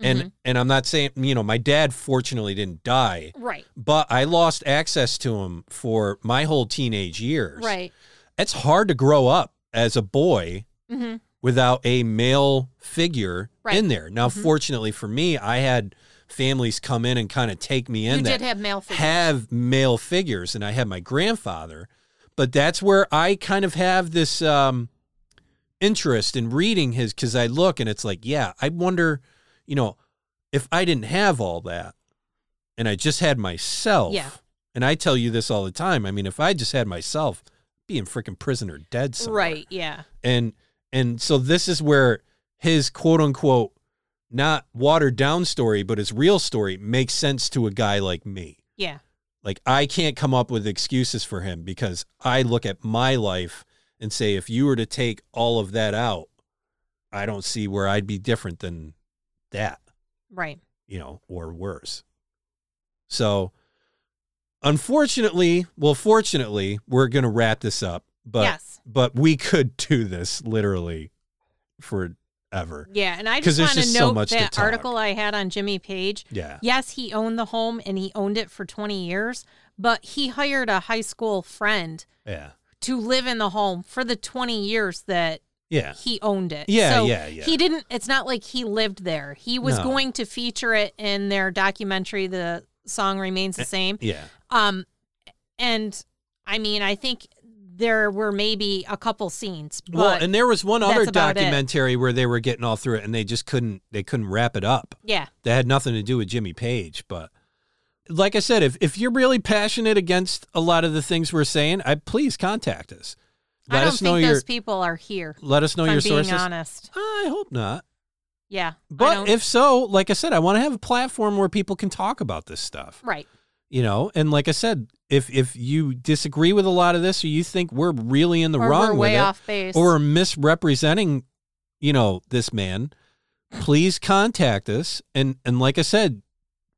And mm-hmm. and I'm not saying, my dad fortunately didn't die. Right. But I lost access to him for my whole teenage years. Right. It's hard to grow up as a boy mm-hmm. without a male figure in there. Now, mm-hmm. fortunately for me, I had families come in and kind of take me in. You did have male figures. And I had my grandfather, but that's where I kind of have this interest in reading his, because I look and it's like, I wonder, if I didn't have all that and I just had myself, and I tell you this all the time, I mean, if I just had myself, I'd be in freaking prison or dead somewhere. Right, yeah. And so this is where his quote-unquote not watered down story, but his real story makes sense to a guy like me. Yeah. Like I can't come up with excuses for him because I look at my life and say, if you were to take all of that out, I don't see where I'd be different than that. Right. Or worse. So fortunately, we're going to wrap this up, but, but we could do this literally forever. Yeah, and I just want to note that article I had on Jimmy Page. Yeah. Yes, he owned the home and he owned it for 20 years, but he hired a high school friend to live in the home for the 20 years that he owned it. Yeah, so he didn't, it's not like he lived there. He was going to feature it in their documentary, The Song Remains the Same. Yeah. And I mean, I think there were maybe a couple scenes. But well, and there was one other documentary where they were getting all through it, and they just couldn't wrap it up. Yeah, that had nothing to do with Jimmy Page. But like I said, if you're really passionate against a lot of the things we're saying, please contact us. I don't think those people are here. Let us know your sources. Being honest, I hope not. Yeah, but if so, like I said, I want to have a platform where people can talk about this stuff. Right. You know, and like I said, if you disagree with a lot of this, or you think we're really in the wrong with it, or we're way off base, or misrepresenting, you know, this man, please contact us. And like I said,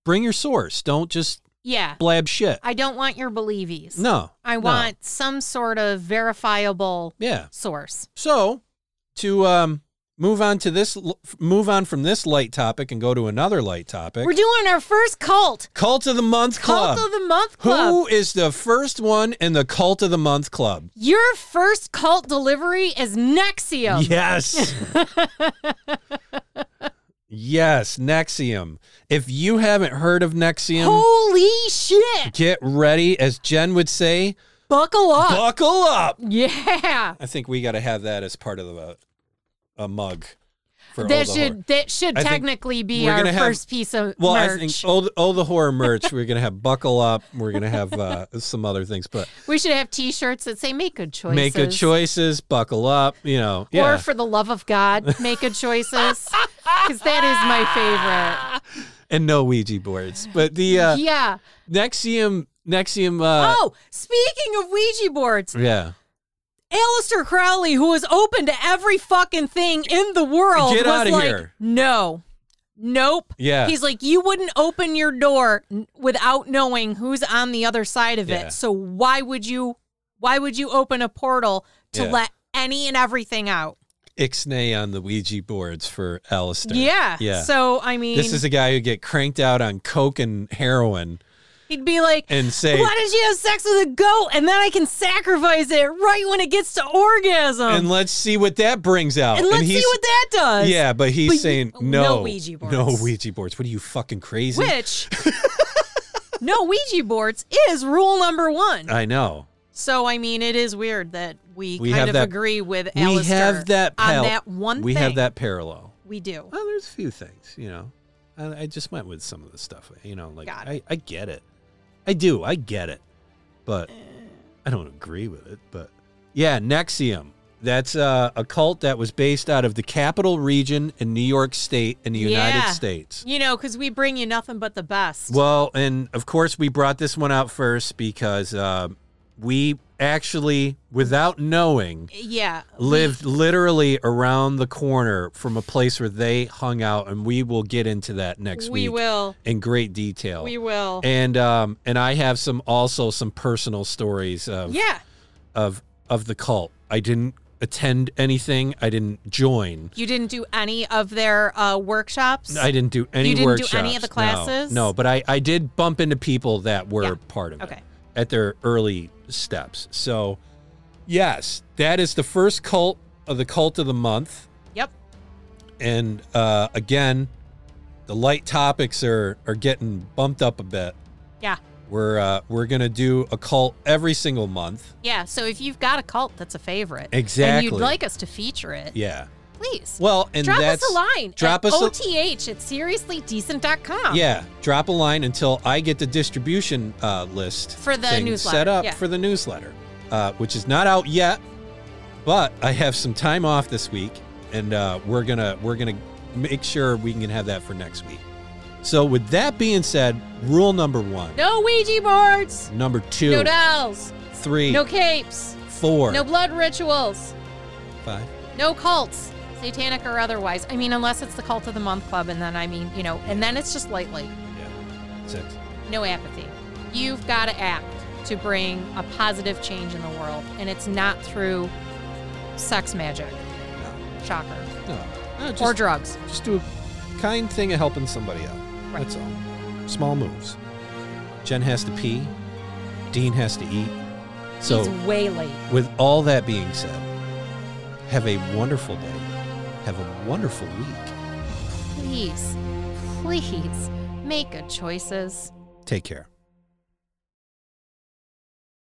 bring your source. Don't just blab shit. I don't want your believies. No. I want some sort of verifiable source. So to move on from this light topic and go to another light topic. We're doing our first cult. Cult of the Month Club. Cult of the Month Club. Who is the first one in the Cult of the Month Club? Your first cult delivery is NXIVM. Yes. Yes, NXIVM. If you haven't heard of NXIVM, holy shit. Get ready, as Jen would say, buckle up. Buckle up. Yeah. I think we got to have that as part of a mug. That should technically be our first piece of merch. I think all the horror merch, we're going to have buckle up. We're going to have some other things. But we should have T-shirts that say make good choices. Make good choices, buckle up, you know. Yeah. Or for the love of God, make good choices. Because that is my favorite. And no Ouija boards. But the NXIVM. Oh, speaking of Ouija boards. Yeah. Aleister Crowley, who was open to every fucking thing in the world, was like, no, nope. Yeah. He's like, you wouldn't open your door without knowing who's on the other side of it. So why would you open a portal to let any and everything out? Ixnay on the Ouija boards for Aleister. Yeah. So, I mean, this is a guy who get cranked out on coke and heroin. He'd be like, why don't you have sex with a goat, and then I can sacrifice it right when it gets to orgasm. And let's see what that brings out. And let's see what that does. Yeah, but he's saying, no. No Ouija boards. No Ouija boards. What are you, fucking crazy? Which, no Ouija boards is rule number one. I know. So, I mean, it is weird that we kind of agree with Aleister on that one thing. We have that parallel. We do. Well, there's a few things, you know. I just went with some of the stuff, you know, like, I get it. I get it, but I don't agree with it. But yeah, NXIVM. That's a cult that was based out of the Capital Region in New York State in the United States. You know, because we bring you nothing but the best. Well, and of course we brought this one out first because we actually, without knowing, lived literally around the corner from a place where they hung out, and we will get into that next week. We will. In great detail. We will. And I have some personal stories of the cult. I didn't attend anything. I didn't join. You didn't do any of their workshops? I didn't do any workshops. You didn't do any of the classes? No, but I did bump into people that were part of it at their early steps. So, yes, that is the first cult of the month. Yep. And again, the light topics are getting bumped up a bit. Yeah. We're going to do a cult every single month. Yeah, so if you've got a cult that's a favorite and you'd like us to feature it. Yeah. Please. Well, and drop us a line at seriouslydecent.com. Yeah, drop a line until I get the distribution list for the newsletter set up for the newsletter, which is not out yet. But I have some time off this week, and we're gonna make sure we can have that for next week. So, with that being said, rule number one: no Ouija boards. Number two: no dolls. Three: no capes. Four: no blood rituals. Five: no cults. Satanic or otherwise. I mean, unless it's the Cult of the Month Club, and then, I mean, you know, and then it's just lightly. Yeah. Six. No apathy. You've got to act to bring a positive change in the world, and it's not through sex magic. No. Shocker. No. Just, or drugs. Just do a kind thing of helping somebody out. Right. That's all. Small moves. Jen has to pee. Dean has to eat. So, he's way late. With all that being said, have a wonderful day. Have a wonderful week. Please, please make good choices. Take care.